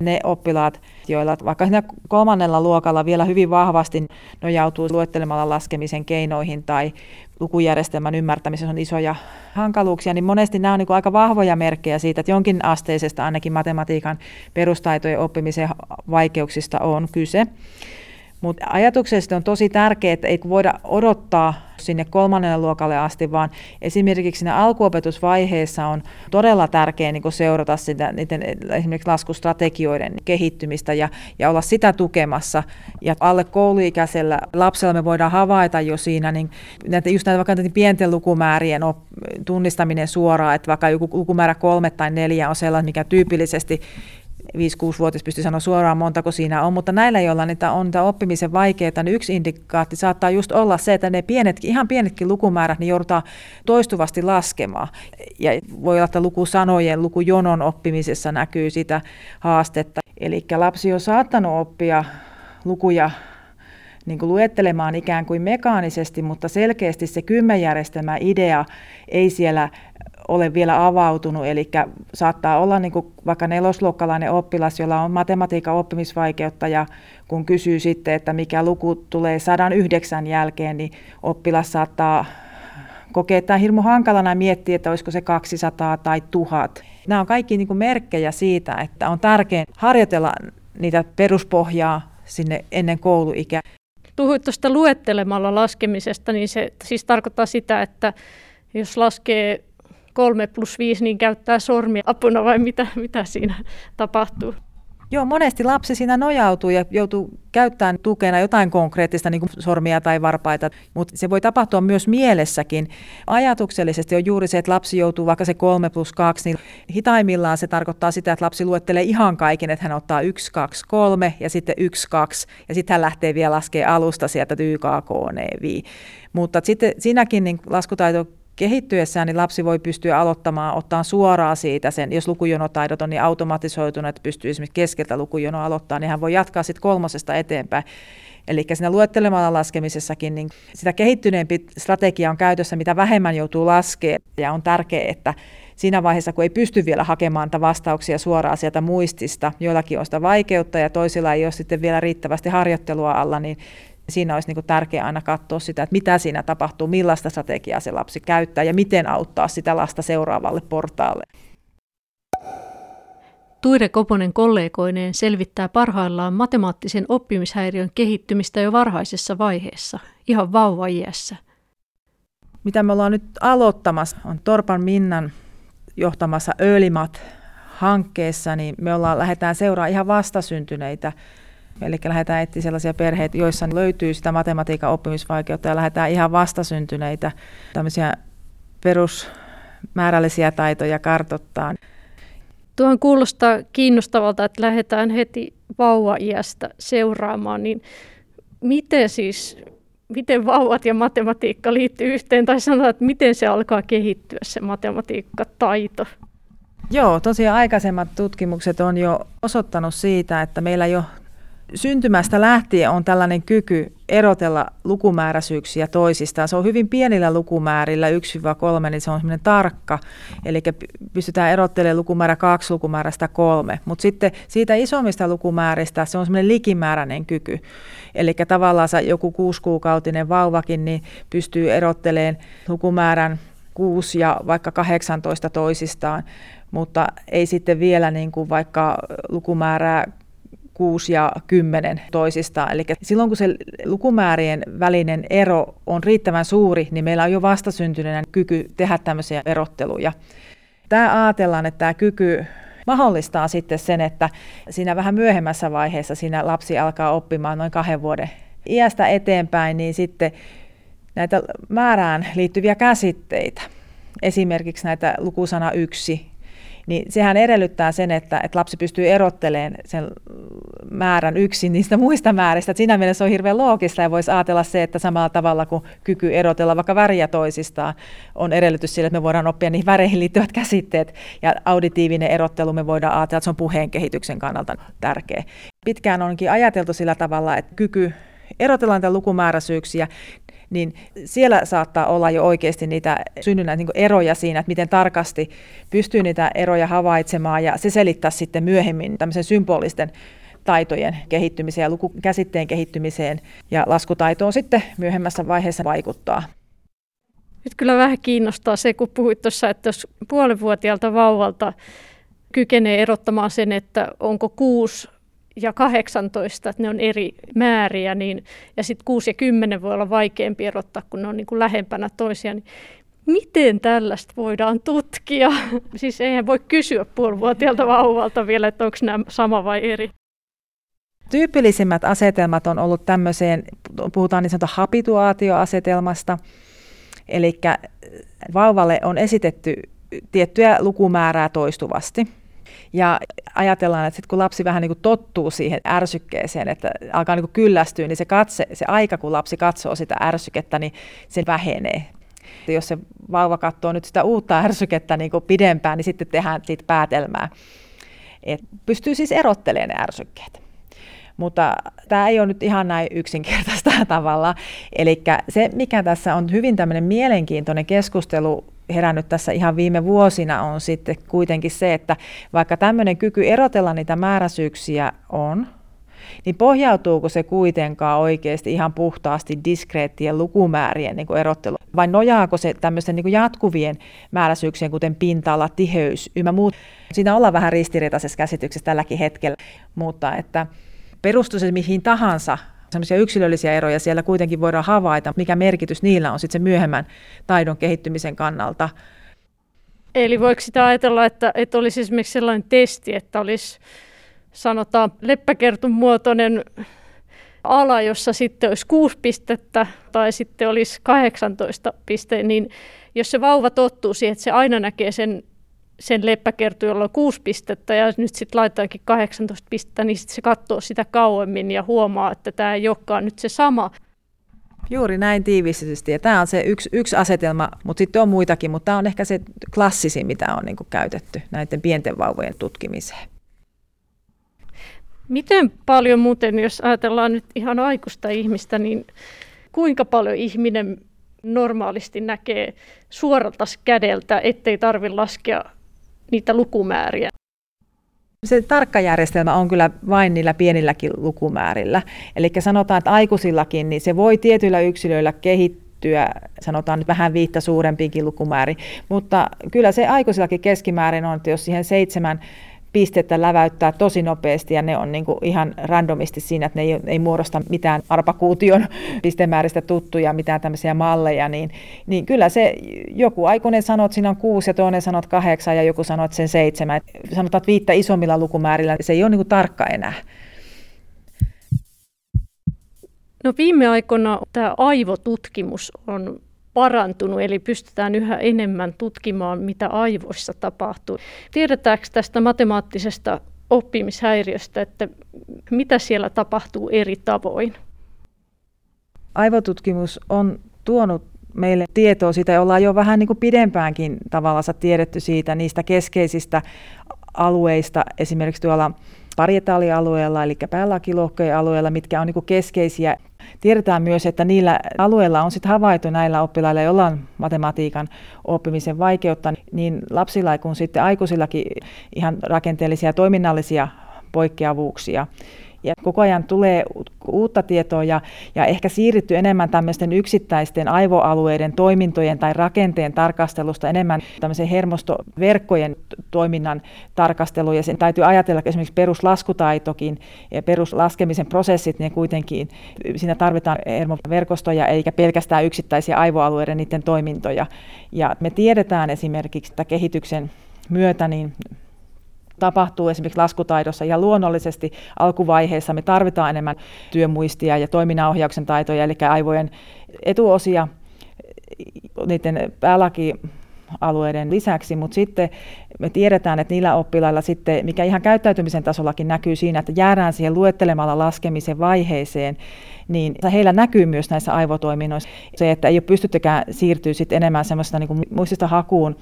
Ne oppilaat, joilla vaikka siinä kolmannella luokalla vielä hyvin vahvasti nojautuu luettelemalla laskemisen keinoihin tai lukujärjestelmän ymmärtämisessä on isoja hankaluuksia, niin monesti nämä on niin aika vahvoja merkkejä siitä, että jonkin asteisesta ainakin matematiikan perustaitojen oppimisen vaikeuksista on kyse. Mutta ajatuksesta on tosi tärkeää, että ei voida odottaa sinne kolmannelle luokalle asti, vaan esimerkiksi siinä alkuopetusvaiheessa on todella tärkeää niin kun seurata sitä, niiden esimerkiksi laskustrategioiden kehittymistä ja, ja olla sitä tukemassa. Ja alle kouluikäisellä lapsella me voidaan havaita jo siinä, niin just näitä vaikka näitä pienten lukumäärien tunnistaminen suoraan, että vaikka joku lukumäärä kolme tai neljä on sellainen, mikä tyypillisesti viisi-kuusi-vuotias pystyy sanoa suoraan montako siinä on, mutta näillä, joilla niitä on niitä oppimisen vaikeita, niin yksi indikaatti saattaa just olla se, että ne pienet, ihan pienetkin lukumäärät, niin joudutaan toistuvasti laskemaan. Ja voi olla, että lukusanojen, lukujonon oppimisessa näkyy sitä haastetta. Eli lapsi on saattanut oppia lukuja niin kuin luettelemaan ikään kuin mekaanisesti, mutta selkeästi se kymmenjärjestelmäidea ei siellä ole vielä avautunut, eli saattaa olla niin kuin vaikka nelosluokkalainen oppilas, jolla on matematiikan oppimisvaikeutta, ja kun kysyy sitten, että mikä luku tulee sata yhdeksän jälkeen, niin oppilas saattaa kokea tämän hirmu hankalana ja miettiä, että olisiko se kaksisataa tai tuhat. Nämä on kaikki niin kuin merkkejä siitä, että on tärkeää harjoitella niitä peruspohjaa sinne ennen kouluikää. Puhuit tuosta luettelemalla laskemisesta, niin se siis tarkoittaa sitä, että jos laskee kolme plus viisi, niin käyttää sormia apuna vai mitä, mitä siinä tapahtuu? Joo, monesti lapsi siinä nojautuu ja joutuu käyttämään tukena jotain konkreettista, niin kuin sormia tai varpaita, mutta se voi tapahtua myös mielessäkin. Ajatuksellisesti on juuri se, että lapsi joutuu vaikka se kolme plus kaksi, niin hitaimmillaan se tarkoittaa sitä, että lapsi luettelee ihan kaiken, että hän ottaa yksi, kaksi, kolme ja sitten yksi, kaksi ja sitten hän lähtee vielä laskemaan alusta sieltä Y K K N V. Mutta sitten siinäkin niin laskutaito kehittyessään niin lapsi voi pystyä aloittamaan, ottaa suoraan siitä sen, jos lukujonotaidot on niin automatisoitunut, että pystyy esimerkiksi keskeltä lukujonoa aloittamaan, niin hän voi jatkaa sitten kolmosesta eteenpäin. Eli siinä luettelemalla laskemisessakin niin sitä kehittyneempi strategia on käytössä, mitä vähemmän joutuu laskemaan. Ja on tärkeää, että siinä vaiheessa, kun ei pysty vielä hakemaan vastauksia suoraan sieltä muistista, joillakin on sitä vaikeutta ja toisilla ei ole sitten vielä riittävästi harjoittelua alla, niin siinä olisi niin tärkeää aina katsoa sitä, että mitä siinä tapahtuu, millaista strategiaa se lapsi käyttää ja miten auttaa sitä lasta seuraavalle portaalle. Tuire Koponen kollegoineen selvittää parhaillaan matemaattisen oppimishäiriön kehittymistä jo varhaisessa vaiheessa, ihan vauva-iässä. Mitä me ollaan nyt aloittamassa, on Torpan Minnan johtamassa EarlyMat-hankkeessa, niin me ollaan, lähdetään seuraamaan ihan vastasyntyneitä. Eli lähdetään etsimään sellaisia perheitä, joissa löytyy sitä matematiikan oppimisvaikeutta ja lähdetään ihan vastasyntyneitä tämmöisiä perusmäärällisiä taitoja kartoittaa. Tuohon kuulostaa kiinnostavalta, että lähdetään heti vauva-iästä seuraamaan, niin miten siis, miten vauvat ja matematiikka liittyy yhteen tai sanotaan, että miten se alkaa kehittyä se matematiikkataito? Joo, tosiaan aikaisemmat tutkimukset on jo osoittanut siitä, että meillä jo syntymästä lähtien on tällainen kyky erotella lukumääräisyyksiä toisistaan. Se on hyvin pienillä lukumäärillä, yksi kolme, niin se on semmoinen tarkka, eli pystytään erottelemaan lukumäärä kaksi lukumäärästä kolme. Mutta sitten siitä isommista lukumääristä se on semmoinen likimääräinen kyky, eli tavallaan joku kuusikuukautinen vauvakin niin pystyy erottelemaan lukumäärän kuusi ja vaikka kahdeksantoista toisistaan, mutta ei sitten vielä niin kuin vaikka lukumäärää kuusi ja kymmenen toisistaan. Eli silloin kun se lukumäärien välinen ero on riittävän suuri, niin meillä on jo vastasyntyneenä kyky tehdä tämmöisiä erotteluja. Tämä ajatellaan, että tämä kyky mahdollistaa sitten sen, että siinä vähän myöhemmässä vaiheessa siinä lapsi alkaa oppimaan noin kahden vuoden iästä eteenpäin, niin sitten näitä määrään liittyviä käsitteitä, esimerkiksi näitä lukusana yksi, niin sehän edellyttää sen, että, että lapsi pystyy erottelemaan sen määrän yksin niistä muista määristä. Että siinä mielessä se on hirveän loogista ja voisi ajatella se, että samalla tavalla kuin kyky erotella vaikka väriä toisistaan on edellytys sille, että me voidaan oppia niihin väreihin liittyvät käsitteet. Ja auditiivinen erottelu me voidaan ajatella, että se on puheen kehityksen kannalta tärkeä. Pitkään onkin ajateltu sillä tavalla, että kyky erotella niitä lukumääräisyyksiä, niin siellä saattaa olla jo oikeasti niitä synnynnäisiä niin eroja siinä, että miten tarkasti pystyy niitä eroja havaitsemaan ja se selittää sitten myöhemmin tämmöisen symbolisten taitojen kehittymiseen ja lukukäsitteen kehittymiseen ja laskutaitoon sitten myöhemmässä vaiheessa vaikuttaa. Nyt kyllä vähän kiinnostaa se, kun puhuit tuossa, että jos puolivuotiaalta vauvalta kykenee erottamaan sen, että onko kuusi ja kahdeksantoista, että ne on eri määriä, niin, ja sitten kuusi ja kymmenen voi olla vaikeampi erottaa, kun ne on niin kuin lähempänä toisiaan. Niin miten tällaista voidaan tutkia? Siis eihän voi kysyä puolivuotiaalta vauvalta vielä, että onko nämä sama vai eri. Tyypillisimmät asetelmat on ollut tämmöiseen, puhutaan niin sanotaan habituaatioasetelmasta, eli vauvalle on esitetty tiettyä lukumäärää toistuvasti. Ja ajatellaan, että sit kun lapsi vähän niin kuin tottuu siihen ärsykkeeseen, että alkaa niin kuin kyllästyä, niin se, katse, se aika, kun lapsi katsoo sitä ärsykettä, niin se vähenee. Jos se vauva katsoo nyt sitä uutta ärsykettä niin kuin pidempään, niin sitten tehdään siitä päätelmää. Et pystyy siis erottelemaan ne ärsykkeet. Mutta tämä ei ole nyt ihan näin yksinkertaista tavalla. Eli se, mikä tässä on hyvin tämmöinen mielenkiintoinen keskustelu herännyt tässä ihan viime vuosina, on sitten kuitenkin se, että vaikka tämmöinen kyky erotella niitä määräsyyksiä on, niin pohjautuuko se kuitenkaan oikeasti ihan puhtaasti diskreettien lukumäärien niin kuin erottelu? Vai nojaako se tämmöisten niin kuin jatkuvien määräisyyksien, kuten pinta-ala, tiheys ynnä muut? Siinä ollaan vähän ristiriitaisessa käsityksessä tälläkin hetkellä, mutta että perustuisi mihin tahansa, sellaisia yksilöllisiä eroja siellä kuitenkin voidaan havaita, mikä merkitys niillä on sitten se myöhemmän taidon kehittymisen kannalta. Eli voiko sitä ajatella, että, että olisi esimerkiksi sellainen testi, että olisi sanotaan leppäkertun muotoinen ala, jossa sitten olisi kuusi pistettä tai sitten olisi kahdeksantoista pistettä, niin jos se vauva tottuu siihen, että se aina näkee sen, sen leppäkertun, jolla on kuusi pistettä ja nyt sitten laitetaankin kahdeksantoista pistettä, niin sitten se katsoo sitä kauemmin ja huomaa, että tämä ei olekaan nyt se sama. Juuri näin tiivistetysti, ja tämä on se yksi, yksi asetelma, mutta sitten on muitakin, mutta tämä on ehkä se klassisin, mitä on niin kuin käytetty näiden pienten vauvojen tutkimiseen. Miten paljon muuten, jos ajatellaan nyt ihan aikuista ihmistä, niin kuinka paljon ihminen normaalisti näkee suoralta kädeltä, ettei tarvitse laskea niitä lukumääriä? Se tarkka järjestelmä on kyllä vain niillä pienilläkin lukumäärillä. Eli sanotaan, että aikuisillakin niin se voi tietyillä yksilöillä kehittyä, sanotaan nyt vähän viittä suurempiinkin lukumääriin, mutta kyllä se aikuisillakin keskimäärin on, että jos siihen seitsemän pistettä läväyttää tosi nopeasti ja ne on niin kuin ihan randomisti siinä, että ne ei, ei muodosta mitään arpakuution pistemääristä tuttuja, mitään tämmöisiä malleja, niin, niin kyllä se joku aikuinen sanoo, että siinä on kuusi ja toinen sanoo, että kahdeksan ja joku sanoo, että sen seitsemän. Sanotaan, että viittä isommilla lukumäärillä se ei ole niin kuin tarkka enää. No viime aikoina tämä aivotutkimus on parantunut, eli pystytään yhä enemmän tutkimaan, mitä aivoissa tapahtuu. Tiedetäänkö tästä matemaattisesta oppimishäiriöstä, että mitä siellä tapahtuu eri tavoin? Aivotutkimus on tuonut meille tietoa siitä, ja ollaan jo vähän niin kuin pidempäänkin tavallaan tiedetty siitä niistä keskeisistä alueista, esimerkiksi tuolla parietaalialueella, eli päälakilohkojen alueella, mitkä on niin kuin keskeisiä. Tiedetään myös, että niillä alueilla on sit havaittu näillä oppilailla, joilla on matematiikan oppimisen vaikeutta, niin lapsilla kuin sitten aikuisillakin ihan rakenteellisia ja toiminnallisia poikkeavuuksia. Ja koko ajan tulee uutta tietoa ja, ja ehkä siirrytty enemmän tämmöisten yksittäisten aivoalueiden toimintojen tai rakenteen tarkastelusta enemmän tämmöisen hermostoverkkojen toiminnan tarkasteluun. Ja sen täytyy ajatella, että esimerkiksi peruslaskutaitokin ja peruslaskemisen prosessit, ne kuitenkin, siinä tarvitaan hermoverkostoja eikä pelkästään yksittäisiä aivoalueiden niiden toimintoja. Ja me tiedetään esimerkiksi, että kehityksen myötä niin tapahtuu esimerkiksi laskutaidossa ja luonnollisesti alkuvaiheessa me tarvitaan enemmän työmuistia ja toiminnanohjauksen taitoja, eli aivojen etuosia niiden päälakialueiden lisäksi, mutta sitten me tiedetään, että niillä oppilailla sitten, mikä ihan käyttäytymisen tasollakin näkyy siinä, että jäädään siihen luettelemalla laskemisen vaiheeseen, niin heillä näkyy myös näissä aivotoiminnoissa se, että ei ole pystyttykään siirtyä sitten enemmän semmoista niin kuin muistista hakuun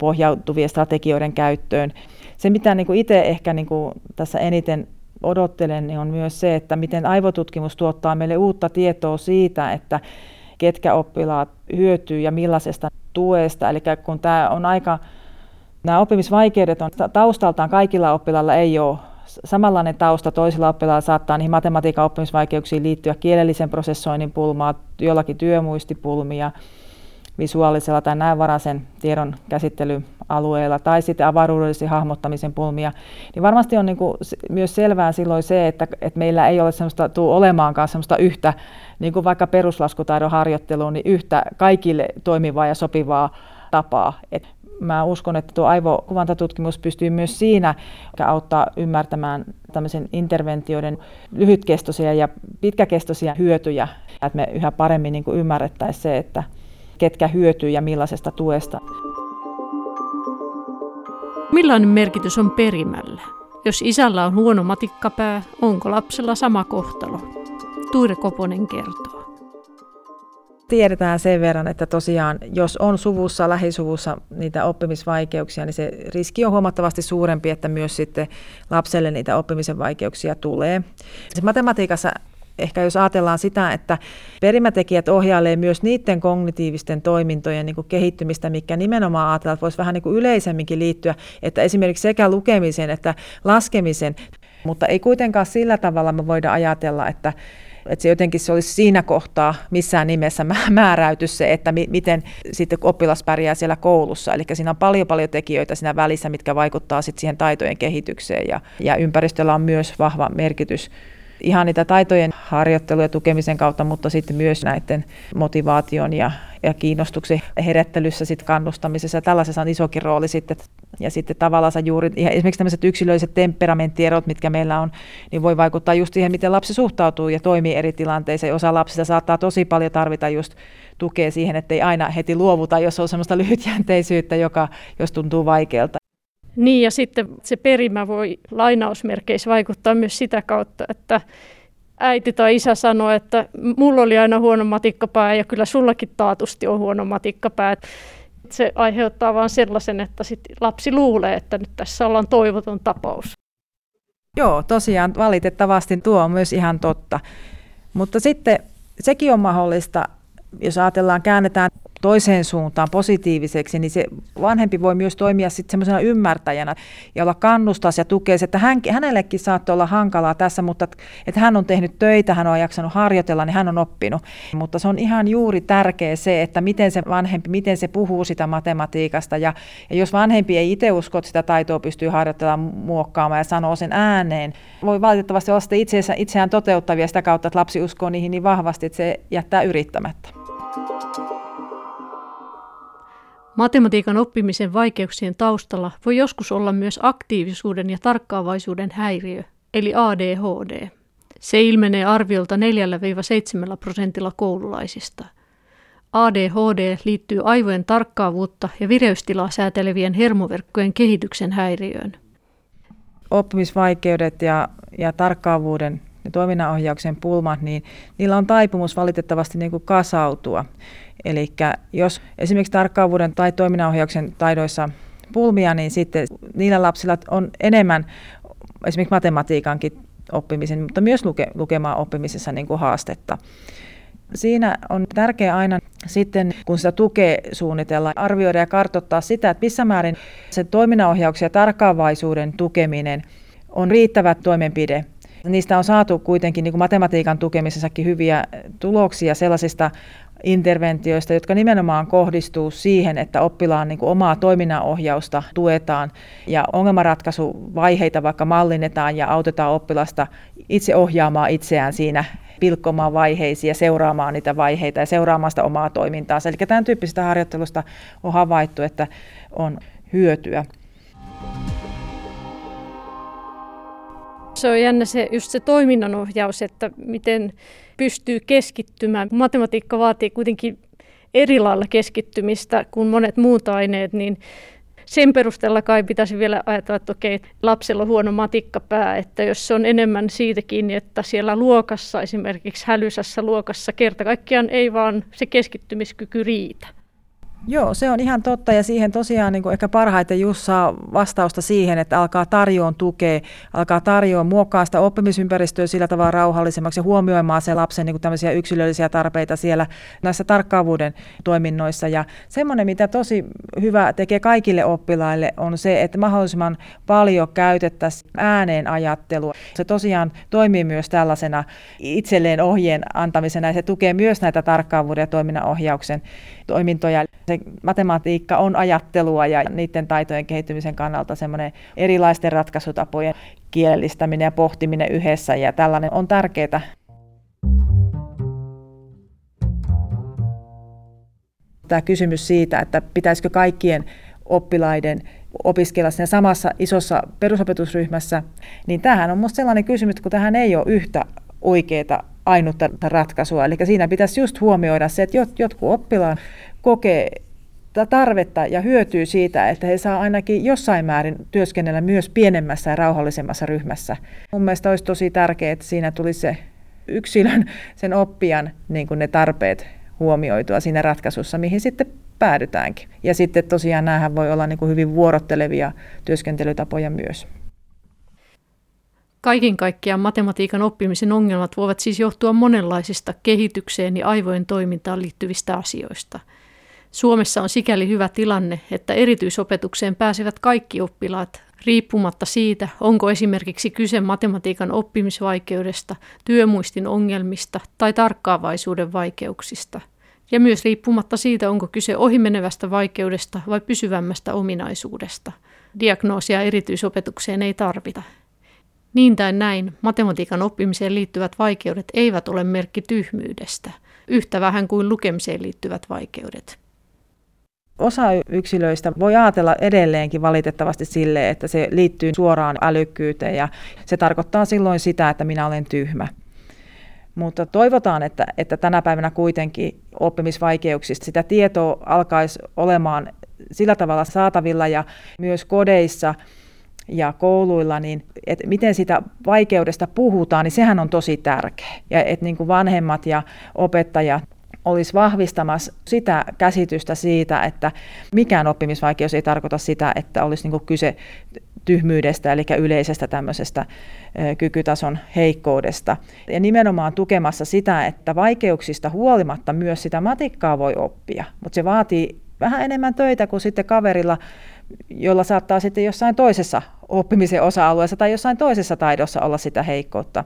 pohjautuvien strategioiden käyttöön. Se, mitä niin kuin itse ehkä niin kuin tässä eniten odottelen, niin on myös se, että miten aivotutkimus tuottaa meille uutta tietoa siitä, että ketkä oppilaat hyötyy ja millaisesta tuesta. Eli kun tämä on aika, nämä oppimisvaikeudet on taustaltaan kaikilla oppilailla ei ole samanlainen tausta, toisilla oppilailla saattaa niihin matematiikan oppimisvaikeuksiin liittyä kielellisen prosessoinnin pulmaa, jollakin työmuistipulmia visuaalisella tai näönvaraisen tiedon käsittelyalueella tai sitten avaruudellisen hahmottamisen pulmia, niin varmasti on niin kuin myös selvää silloin se, että, että meillä ei ole semmoista, tule olemaankaan semmoista yhtä, niin kuin vaikka peruslaskutaidon harjoitteluun, niin yhtä kaikille toimivaa ja sopivaa tapaa. Et mä uskon, että tuo aivokuvantatutkimus pystyy myös siinä auttaa ymmärtämään tämmöisen interventioiden lyhytkestoisia ja pitkäkestoisia hyötyjä, että me yhä paremmin niin kuin ymmärrettäisiin se, että ketkä hyötyy ja millaisesta tuesta. Millainen merkitys on perimällä? Jos isällä on huono matikkapää, onko lapsella sama kohtalo? Tuire Koponen kertoo. tiedetään sen verran, että tosiaan jos on suvussa, lähisuvussa niitä oppimisvaikeuksia, niin se riski on huomattavasti suurempi, että myös sitten lapselle niitä oppimisen vaikeuksia tulee. Matematiikassa ehkä jos ajatellaan sitä, että perimätekijät ohjailee myös niiden kognitiivisten toimintojen niin kuin kehittymistä, mikä nimenomaan ajatellaan, että voisi vähän niin kuin yleisemminkin liittyä, että esimerkiksi sekä lukemisen että laskemisen, mutta ei kuitenkaan sillä tavalla me voidaan ajatella, että Että se jotenkin se olisi siinä kohtaa missään nimessä määräyty se, että mi- miten sitten oppilas pärjää siellä koulussa. Eli siinä on paljon paljon tekijöitä siinä välissä, mitkä vaikuttaa sitten siihen taitojen kehitykseen ja, ja ympäristöllä on myös vahva merkitys. Ihan niitä taitojen harjoittelua ja tukemisen kautta, mutta sitten myös näiden motivaation ja, ja kiinnostuksen herättelyssä, sit kannustamisessa. Tällaisessa on isokin rooli sitten. Ja sitten tavallaan juuri esimerkiksi tämmöiset yksilölliset temperamentierot, mitkä meillä on, niin voi vaikuttaa just siihen, miten lapsi suhtautuu ja toimii eri tilanteissa. Osa lapsista saattaa tosi paljon tarvita just tukea siihen, ettei aina heti luovuta, jos on semmoista lyhytjänteisyyttä, joka jos tuntuu vaikealta. Niin, ja sitten se perimä voi lainausmerkeissä vaikuttaa myös sitä kautta, että äiti tai isä sanoo, että mulla oli aina huono matikkapää ja kyllä sullakin taatusti on huono matikkapää. Se aiheuttaa vaan sellaisen, että sit lapsi luulee, että nyt tässä ollaan toivoton tapaus. Joo, tosiaan valitettavasti tuo on myös ihan totta. Mutta sitten sekin on mahdollista, jos ajatellaan, käännetään toiseen suuntaan positiiviseksi, niin se vanhempi voi myös toimia sitten semmoisena ymmärtäjänä, jolla kannustaa ja tukee, että hän, hänellekin saattoi olla hankalaa tässä, mutta että hän on tehnyt töitä, hän on jaksanut harjoitella, niin hän on oppinut. Mutta se on ihan juuri tärkeä se, että miten se vanhempi, miten se puhuu sitä matematiikasta ja, ja jos vanhempi ei itse usko, että sitä taitoa pystyy harjoittelemaan, muokkaamaan ja sanoo sen ääneen, voi valitettavasti olla sitten itseään, itseään toteuttavia sitä kautta, että lapsi uskoo niihin niin vahvasti, että se jättää yrittämättä. Matematiikan oppimisen vaikeuksien taustalla voi joskus olla myös aktiivisuuden ja tarkkaavaisuuden häiriö, eli A D H D. Se ilmenee arviolta neljästä seitsemään prosentilla koululaisista. A D H D liittyy aivojen tarkkaavuutta ja vireystilaa säätelevien hermoverkkojen kehityksen häiriöön. Oppimisvaikeudet ja, ja tarkkaavuuden ja toiminnanohjauksen pulmat, niin niillä on taipumus valitettavasti niin kuin kasautua. Eli jos esimerkiksi tarkkaavuuden tai toiminnanohjauksen taidoissa pulmia, niin sitten niillä lapsilla on enemmän esimerkiksi matematiikankin oppimisen, mutta myös luke, lukemaan oppimisessa niin kuin haastetta. Siinä on tärkeää aina sitten, kun sitä tukea suunnitellaan, arvioida ja kartoittaa sitä, että missä määrin se toiminnanohjauksen ja tarkkaavaisuuden tukeminen on riittävä toimenpide. Niistä on saatu kuitenkin niin kuin matematiikan tukemisessakin hyviä tuloksia sellaisista interventioista, jotka nimenomaan kohdistuu siihen, että oppilaan niin kuin omaa toiminnanohjausta tuetaan ja ongelmanratkaisuvaiheita vaikka mallinnetaan ja autetaan oppilasta itse ohjaamaan itseään siinä, pilkkomaan vaiheisiin ja seuraamaan niitä vaiheita ja seuraamaan sitä omaa toimintaansa. Eli tämän tyyppisestä harjoittelusta on havaittu, että on hyötyä. Se on jännä se, just se toiminnanohjaus, että miten pystyy keskittymään. Matematiikka vaatii kuitenkin eri lailla keskittymistä kuin monet muut aineet, niin sen perusteella kai pitäisi vielä ajatella, että okei, lapsella on huono matikkapää, että jos se on enemmän siitäkin, että siellä luokassa, esimerkiksi hälysässä luokassa, kerta kaikkiaan ei vaan se keskittymiskyky riitä. Joo, se on ihan totta ja siihen tosiaan niin kuin ehkä parhaiten just saa vastausta siihen, että alkaa tarjoon tukea, alkaa tarjoon muokkaa sitä oppimisympäristöä sillä tavalla rauhallisemmaksi ja huomioimaan se lapsen niin kuin tämmöisiä yksilöllisiä tarpeita siellä näissä tarkkaavuuden toiminnoissa. Ja semmoinen, mitä tosi hyvä tekee kaikille oppilaille, on se, että mahdollisimman paljon käytettäisiin ääneen ajattelua. Se tosiaan toimii myös tällaisena itselleen ohjeen antamisena ja se tukee myös näitä tarkkaavuuden ja toiminnanohjauksen toimintoja. Se matematiikka on ajattelua ja niiden taitojen kehittymisen kannalta semmoinen erilaisten ratkaisutapojen kielellistäminen ja pohtiminen yhdessä ja tällainen on tärkeää. Tämä kysymys siitä, että pitäisikö kaikkien oppilaiden opiskella siinä samassa isossa perusopetusryhmässä, niin tämähän on musta sellainen kysymys, kun tähän ei ole yhtä oikeaa ainutta ratkaisua. Eli siinä pitäisi just huomioida se, että jotkut oppilaan kokee tarvetta ja hyötyy siitä, että he saa ainakin jossain määrin työskennellä myös pienemmässä ja rauhallisemmassa ryhmässä. Mun mielestä olisi tosi tärkeää, että siinä tulisi se yksilön, sen oppijan niin kuin ne tarpeet huomioitua siinä ratkaisussa, mihin sitten päädytäänkin. Ja sitten tosiaan näähän voi olla niin kuin hyvin vuorottelevia työskentelytapoja myös. Kaiken kaikkiaan matematiikan oppimisen ongelmat voivat siis johtua monenlaisista kehitykseen ja aivojen toimintaan liittyvistä asioista. Suomessa on sikäli hyvä tilanne, että erityisopetukseen pääsevät kaikki oppilaat, riippumatta siitä, onko esimerkiksi kyse matematiikan oppimisvaikeudesta, työmuistin ongelmista tai tarkkaavaisuuden vaikeuksista. Ja myös riippumatta siitä, onko kyse ohimenevästä vaikeudesta vai pysyvämmästä ominaisuudesta. Diagnoosia erityisopetukseen ei tarvita. Niin tai näin, matematiikan oppimiseen liittyvät vaikeudet eivät ole merkki tyhmyydestä, yhtä vähän kuin lukemiseen liittyvät vaikeudet. Osa yksilöistä voi ajatella edelleenkin valitettavasti silleen, että se liittyy suoraan älykkyyteen ja se tarkoittaa silloin sitä, että minä olen tyhmä. Mutta toivotaan, että, että tänä päivänä kuitenkin oppimisvaikeuksista sitä tietoa alkaisi olemaan sillä tavalla saatavilla ja myös kodeissa ja kouluilla, niin että miten sitä vaikeudesta puhutaan, niin sehän on tosi tärkeä. Ja että niin kuin vanhemmat ja opettajat olisi vahvistamassa sitä käsitystä siitä, että mikään oppimisvaikeus ei tarkoita sitä, että olisi niin kuin kyse tyhmyydestä, eli yleisestä tämmöisestä kykytason heikkoudesta. Ja nimenomaan tukemassa sitä, että vaikeuksista huolimatta myös sitä matikkaa voi oppia, mutta se vaatii vähän enemmän töitä kuin sitten kaverilla, jolla saattaa sitten jossain toisessa oppimisen osa-alueessa tai jossain toisessa taidossa olla sitä heikkoutta.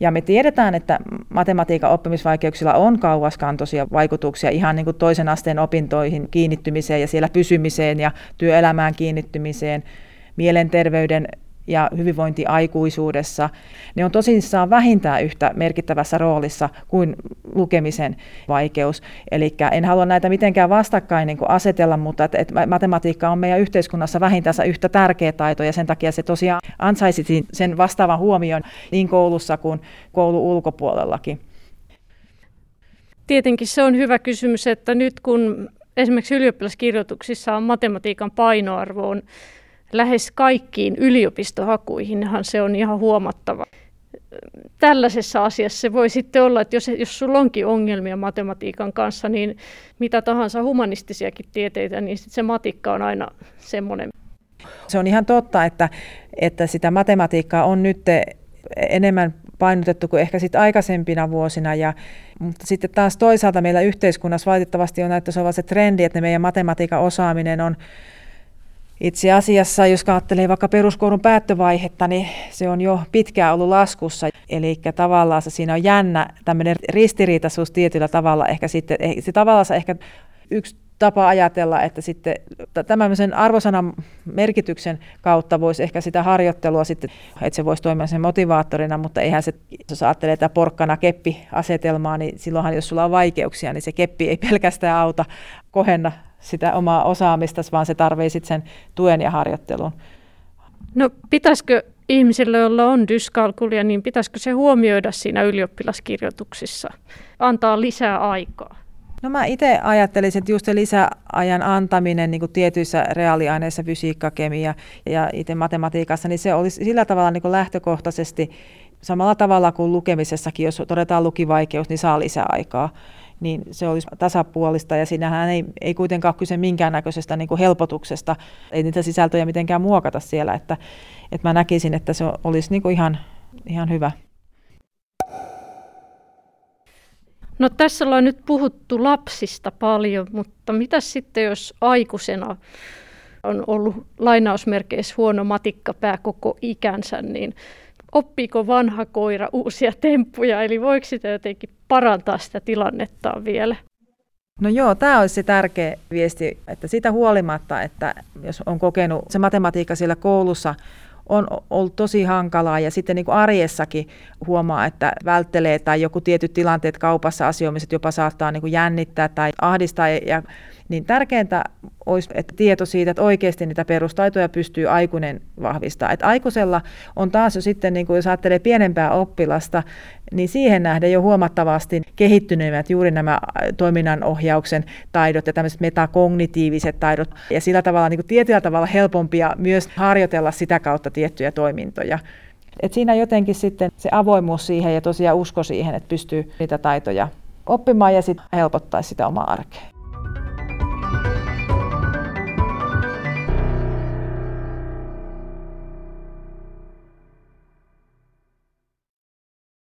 Ja me tiedetään, että matematiikan oppimisvaikeuksilla on kauaskantoisia vaikutuksia ihan niin kuin toisen asteen opintoihin kiinnittymiseen ja siellä pysymiseen ja työelämään kiinnittymiseen, mielenterveyden ja hyvinvointi aikuisuudessa. Ne on tosissaan vähintään yhtä merkittävässä roolissa kuin lukemisen vaikeus. Eli en halua näitä mitenkään vastakkain niin kuin asetella, mutta et, et matematiikka on meidän yhteiskunnassa vähintään yhtä tärkeä taito, ja sen takia se tosiaan ansaisi sen vastaavan huomion niin koulussa kuin koulun ulkopuolellakin. Tietenkin se on hyvä kysymys, että nyt kun esimerkiksi ylioppilaskirjoituksissa on matematiikan painoarvoon, lähes kaikkiin yliopistohakuihinhan se on ihan huomattava. Tällaisessa asiassa se voi sitten olla, että jos, jos sulla onkin ongelmia matematiikan kanssa, niin mitä tahansa humanistisiakin tieteitä, niin sit se matikka on aina semmoinen. Se on ihan totta, että, että sitä matematiikkaa on nyt enemmän painotettu kuin ehkä sit aikaisempina vuosina. Ja, mutta sitten taas toisaalta meillä yhteiskunnassa valitettavasti on näyttäisi olevan se trendi, että meidän matematiikan osaaminen on itse asiassa, jos ajattelee vaikka peruskoulun päättövaihetta, niin se on jo pitkään ollut laskussa. Eli tavallaan siinä on jännä tämmöinen ristiriitaisuus tietyllä tavalla. Ehkä sitten, se tavallaan ehkä yksi tapa ajatella, että sitten tämmöisen arvosanan merkityksen kautta voisi ehkä sitä harjoittelua sitten, että se voisi toimia sen motivaattorina, mutta eihän se, jos ajattelee tätä porkkana-keppi-asetelmaa, niin silloinhan jos sulla on vaikeuksia, niin se keppi ei pelkästään auta kohenna sitä omaa osaamista, vaan se tarvitsee sen tuen ja harjoittelun. No pitäisikö ihmisille, joilla on dyskalkulia, niin pitäisikö se huomioida siinä ylioppilaskirjoituksissa, antaa lisää aikaa? No mä itse ajattelisin, että just se lisäajan antaminen niin kuin tietyissä reaaliaineissa, fysiikka, kemia ja itse matematiikassa, niin se olisi sillä tavalla niin kuin lähtökohtaisesti samalla tavalla kuin lukemisessakin, jos todetaan lukivaikeus, niin saa lisäaikaa. Niin se olisi tasapuolista, ja siinähän ei, ei kuitenkaan ole kyse minkäännäköisestä niin kuin helpotuksesta. Ei niitä sisältöjä mitenkään muokata siellä, että, että mä näkisin, että se olisi niin kuin ihan, ihan hyvä. No tässä ollaan nyt puhuttu lapsista paljon, mutta mitä sitten jos aikuisena on ollut lainausmerkeissä huono matikkapää koko ikänsä, niin oppiiko vanha koira uusia temppuja, eli voiko sitä jotenkin parantaa sitä tilannettaan vielä? No joo, tämä olisi se tärkeä viesti, että siitä huolimatta, että jos on kokenut se matematiikka siellä koulussa, on ollut tosi hankalaa ja sitten niin kuin arjessakin huomaa, että välttelee tai joku tietyt tilanteet kaupassa asioimiset jopa saattaa niin kuin jännittää tai ahdistaa. Ja, niin tärkeintä olisi että tieto siitä, että oikeasti niitä perustaitoja pystyy aikuinen vahvistamaan. Että aikuisella on taas jo sitten, niin kuin jos ajattelee pienempää oppilasta, niin siihen nähden jo huomattavasti kehittyneemmät juuri nämä toiminnanohjauksen taidot ja tämmöiset metakognitiiviset taidot. Ja sillä tavalla niin kuin tietyllä tavalla helpompia myös harjoitella sitä kautta tiettyjä toimintoja. Et siinä jotenkin sitten se avoimuus siihen ja tosiaan usko siihen, että pystyy niitä taitoja oppimaan ja sitten helpottaisi sitä omaa arkea.